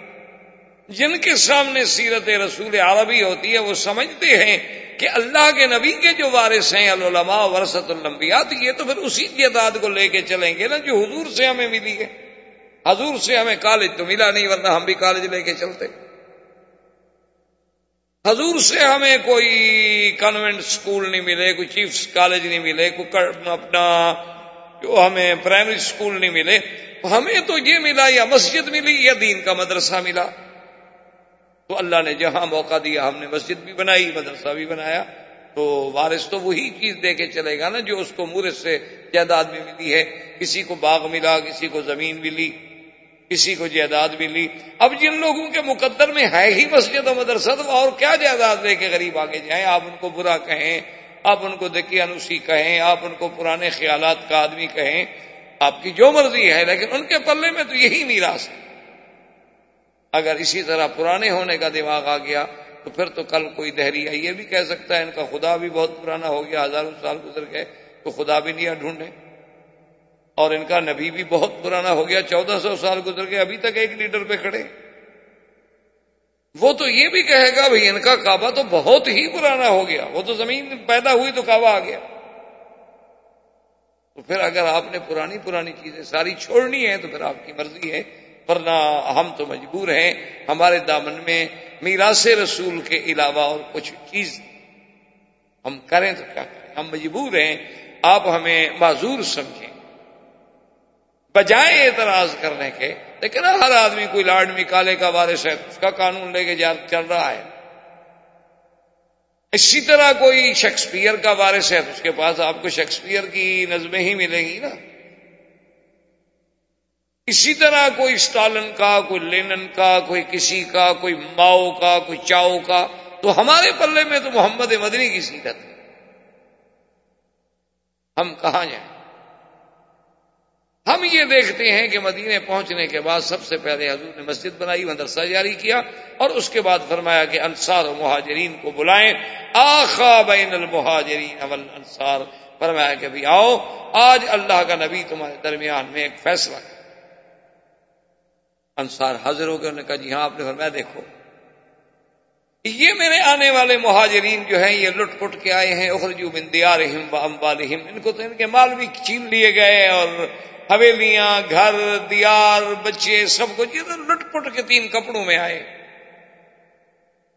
جن کے سامنے سیرت رسول عربی ہوتی ہے وہ سمجھتے ہیں کہ اللہ کے نبی کے جو وارث ہیں العلماء ورثۃ الانبیاء، یہ تو پھر اسی کی تعداد کو لے کے چلیں گے نا جو حضور سے ہمیں ملی ہے۔ حضور سے ہمیں کالج تو ملا نہیں، ورنہ ہم بھی کالج لے کے چلتے۔ حضور سے ہمیں کوئی کانوینٹ سکول نہیں ملے، کوئی چیفس کالج نہیں ملے، کوئی اپنا جو ہمیں پرائمری سکول نہیں ملے، ہمیں تو یہ ملا یا مسجد ملی یا دین کا مدرسہ ملا۔ تو اللہ نے جہاں موقع دیا ہم نے مسجد بھی بنائی، مدرسہ بھی بنایا۔ تو وارث تو وہی چیز دے کے چلے گا نا جو اس کو مورث سے جائیداد بھی ملی ہے۔ کسی کو باغ ملا، کسی کو زمین ملی، کسی کو جائیداد ملی۔ اب جن لوگوں کے مقدر میں ہے ہی مسجد و مدرسہ تو اور کیا جائیداد لے کے غریب آگے جائیں؟ آپ ان کو برا کہیں، آپ ان کو دقیانوسی کہیں، آپ ان کو پرانے خیالات کا آدمی کہیں، آپ کی جو مرضی ہے، لیکن ان کے پلے میں تو یہی میراث ہے۔ اگر اسی طرح پرانے ہونے کا دماغ آ گیا تو پھر تو کل کوئی دہریہ یہ بھی کہہ سکتا ہے ان کا خدا بھی بہت پرانا ہو گیا، ہزاروں سال گزر گئے تو خدا بھی نہیں ڈھونڈے، اور ان کا نبی بھی بہت پرانا ہو گیا، 1400 سال گزر گئے، ابھی تک ایک لیڈر پہ کھڑے۔ وہ تو یہ بھی کہے گا بھئی ان کا کعبہ تو بہت ہی پرانا ہو گیا، وہ تو زمین پیدا ہوئی تو کعبہ آ گیا۔ تو پھر اگر آپ نے پرانی چیزیں ساری چھوڑنی ہیں تو پھر آپ کی مرضی ہے، ورنہ ہم تو مجبور ہیں، ہمارے دامن میں میراث رسول کے علاوہ اور کچھ چیز ہم کریں تو کیا کریں، ہم مجبور ہیں، آپ ہمیں معذور سمجھیں۔ بجائے اعتراض کرنے کے، لیکن ہر آدمی کوئی لاڈمی کالے کا وارث ہے، اس کا قانون لے کے چل رہا ہے۔ اسی طرح کوئی شیکسپیئر کا وارث ہے، اس کے پاس آپ کو شیکسپیئر کی نظمیں ہی ملیں گی نا۔ اسی طرح کوئی اسٹالن کا، کوئی لینن کا، کوئی کسی کا، کوئی ماؤ کا، کوئی چاؤ کا۔ تو ہمارے پلے میں تو محمد مدنی کی سیرت ہے، ہم کہاں جائیں؟ ہم یہ دیکھتے ہیں کہ مدینے پہنچنے کے بعد سب سے پہلے حضور نے مسجد بنائی، مدرسہ جاری کیا، اور اس کے بعد فرمایا کہ انصار و مہاجرین کو بلائیں، آخا بین المہاجرین والانصار، فرمایا کہ بھی آؤ، آج اللہ کا نبی تمہارے درمیان میں ایک فیصلہ کر۔ انصار حاضر ہو گئے، انہوں نے کہا جی ہاں۔ آپ نے فرمایا دیکھو، یہ میرے آنے والے مہاجرین جو ہیں یہ لٹ پٹ کے آئے ہیں، اخرجوا من دیارہم و اموالہم، ان کو تو ان کے مال بھی چھین لیے گئے، اور حویلیاں، گھر، دیار، بچے، سب کچھ، یہ تو لٹ پٹ کے تین کپڑوں میں آئے،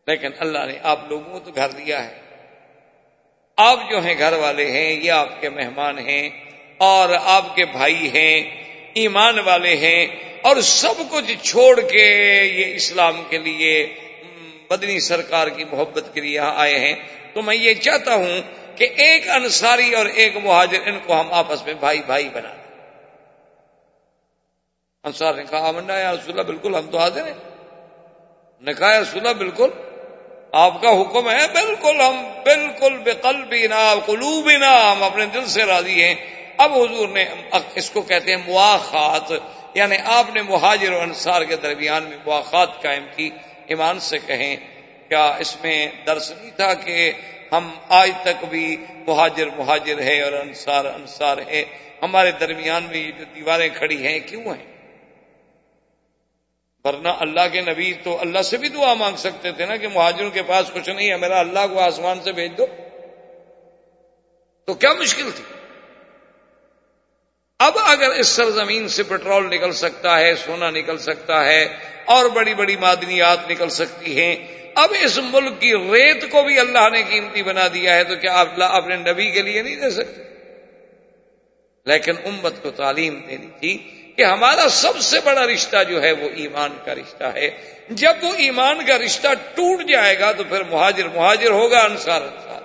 لیکن اللہ نے آپ لوگوں کو تو گھر دیا ہے، آپ جو ہیں گھر والے ہیں، یہ آپ کے مہمان ہیں اور آپ کے بھائی ہیں، ایمان والے ہیں، اور سب کچھ چھوڑ کے یہ اسلام کے لیے، مدنی سرکار کی محبت کے لیے یہاں آئے ہیں، تو میں یہ چاہتا ہوں کہ ایک انصاری اور ایک مہاجر، ان کو ہم آپس میں بھائی بھائی بنا دیں۔ انصار نے کہا آمنا یا رسول اللہ، بالکل ہم تو حاضر ہیں۔ نے کہا یا رسول اللہ بالکل آپ کا حکم ہے، بالکل ہم، بالکل بقلبنا قلوبنا، ہم اپنے دل سے راضی ہیں۔ اب حضور نے اس کو کہتے ہیں مواخات، یعنی آپ نے مہاجر اور انصار کے درمیان میں مواخات قائم کی۔ ایمان سے کہیں، کیا اس میں درس نہیں تھا کہ ہم آج تک بھی مہاجر مہاجر ہے اور انصار انصار ہے؟ ہمارے درمیان میں یہ جو دیواریں کھڑی ہیں کیوں ہیں؟ ورنہ اللہ کے نبی تو اللہ سے بھی دعا مانگ سکتے تھے نا کہ مہاجروں کے پاس کچھ نہیں ہے، میرا اللہ کو آسمان سے بھیج دو، تو کیا مشکل تھی؟ اب اگر اس سرزمین سے پیٹرول نکل سکتا ہے، سونا نکل سکتا ہے، اور بڑی بڑی معدنیات نکل سکتی ہیں، اب اس ملک کی ریت کو بھی اللہ نے قیمتی بنا دیا ہے، تو کیا اللہ اپنے نبی کے لیے نہیں دے سکتے؟ لیکن امت کو تعلیم دینی تھی کہ ہمارا سب سے بڑا رشتہ جو ہے وہ ایمان کا رشتہ ہے۔ جب وہ ایمان کا رشتہ ٹوٹ جائے گا تو پھر مہاجر مہاجر ہوگا، انصار انصار۔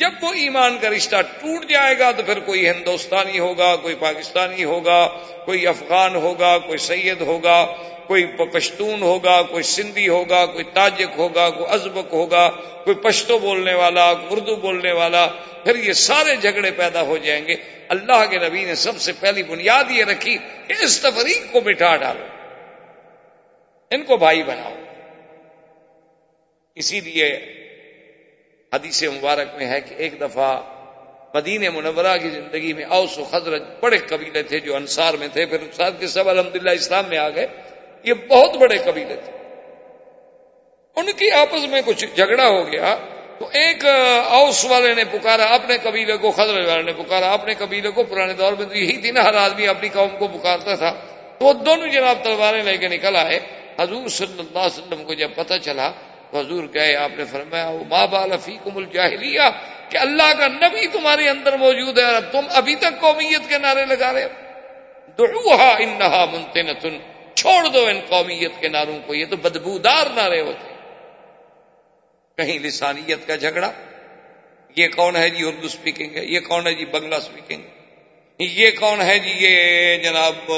جب وہ ایمان کا رشتہ ٹوٹ جائے گا تو پھر کوئی ہندوستانی ہوگا، کوئی پاکستانی ہوگا، کوئی افغان ہوگا، کوئی سید ہوگا، کوئی پشتون ہوگا، کوئی سندھی ہوگا، کوئی تاجک ہوگا، کوئی ازبک ہوگا، کوئی پشتو بولنے والا، اردو بولنے والا، پھر یہ سارے جھگڑے پیدا ہو جائیں گے۔ اللہ کے نبی نے سب سے پہلی بنیاد یہ رکھی کہ اس تفریق کو مٹا ڈالو، ان کو بھائی بناؤ۔ اسی لیے حدیث مبارک میں ہے کہ ایک دفعہ مدینہ منورہ کی زندگی میں اوس و خزرج بڑے قبیلے تھے جو انصار میں تھے، پھر انصار کے سب الحمدللہ اسلام میں آ گئے، یہ بہت بڑے قبیلے تھے۔ ان کی آپس میں کچھ جھگڑا ہو گیا تو ایک اوس والے نے پکارا اپنے قبیلے کو، خزرج والے نے پکارا اپنے قبیلے کو۔ پرانے دور میں تو یہی تھی نا، ہر آدمی اپنی قوم کو پکارتا تھا۔ تو وہ دونوں جناب تلواریں لے کے نکل آئے۔ حضور صلی اللہ علیہ وسلم کو جب پتہ چلا، حضور گئے، آپ نے فرمایا ما بال فیکم الجاہلیہ، کہ اللہ کا نبی تمہارے اندر موجود ہے اور تم ابھی تک قومیت کے نعرے لگا رہے ہو، دعوہا انہا منتنۃ، چھوڑ دو ان قومیت کے نعروں کو، یہ تو بدبودار نعرے ہوتے ہیں۔ کہیں لسانیت کا جھگڑا، یہ کون ہے جی اردو اسپیکنگ ہے، یہ کون ہے جی بنگلہ اسپیکنگ ہے، یہ کون ہے جی یہ جناب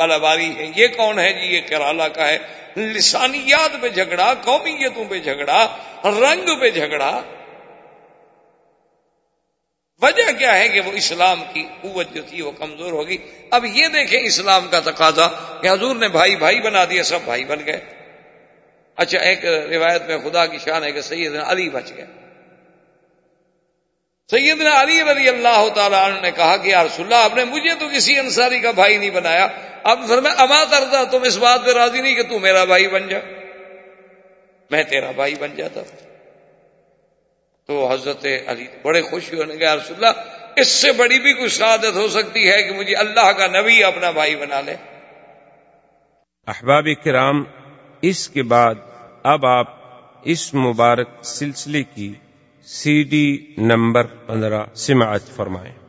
مالاباری ہے، یہ کون ہے جی یہ کیرالہ کا ہے، لسانیات پہ جھگڑا، قومیتوں پہ جھگڑا، رنگ پہ جھگڑا۔ وجہ کیا ہے کہ وہ اسلام کی قوت جو تھی وہ کمزور ہوگی۔ اب یہ دیکھیں اسلام کا تقاضا کہ حضور نے بھائی بھائی بنا دیا، سب بھائی بن گئے۔ اچھا ایک روایت میں خدا کی شان ہے کہ سیدنا علی بچ گئے۔ سیدنا علی رضی اللہ تعالیٰ عنہ نے کہا کہ یا رسول اللہ آپ نے مجھے تو کسی انصاری کا بھائی نہیں بنایا، اب فرمایا اما ترضیٰ، تم اس بات پہ راضی نہیں کہ تو میرا بھائی بن جا، میں تیرا بھائی بن جاتا۔ تو حضرت علی بڑے خوش ہونے لگے، یا رسول اللہ اس سے بڑی بھی کوئی سعادت ہو سکتی ہے کہ مجھے اللہ کا نبی اپنا بھائی بنا لے۔ احباب کرام، اس کے بعد اب آپ اس مبارک سلسلے کی CD نمبر 15 سماعت فرمائیں۔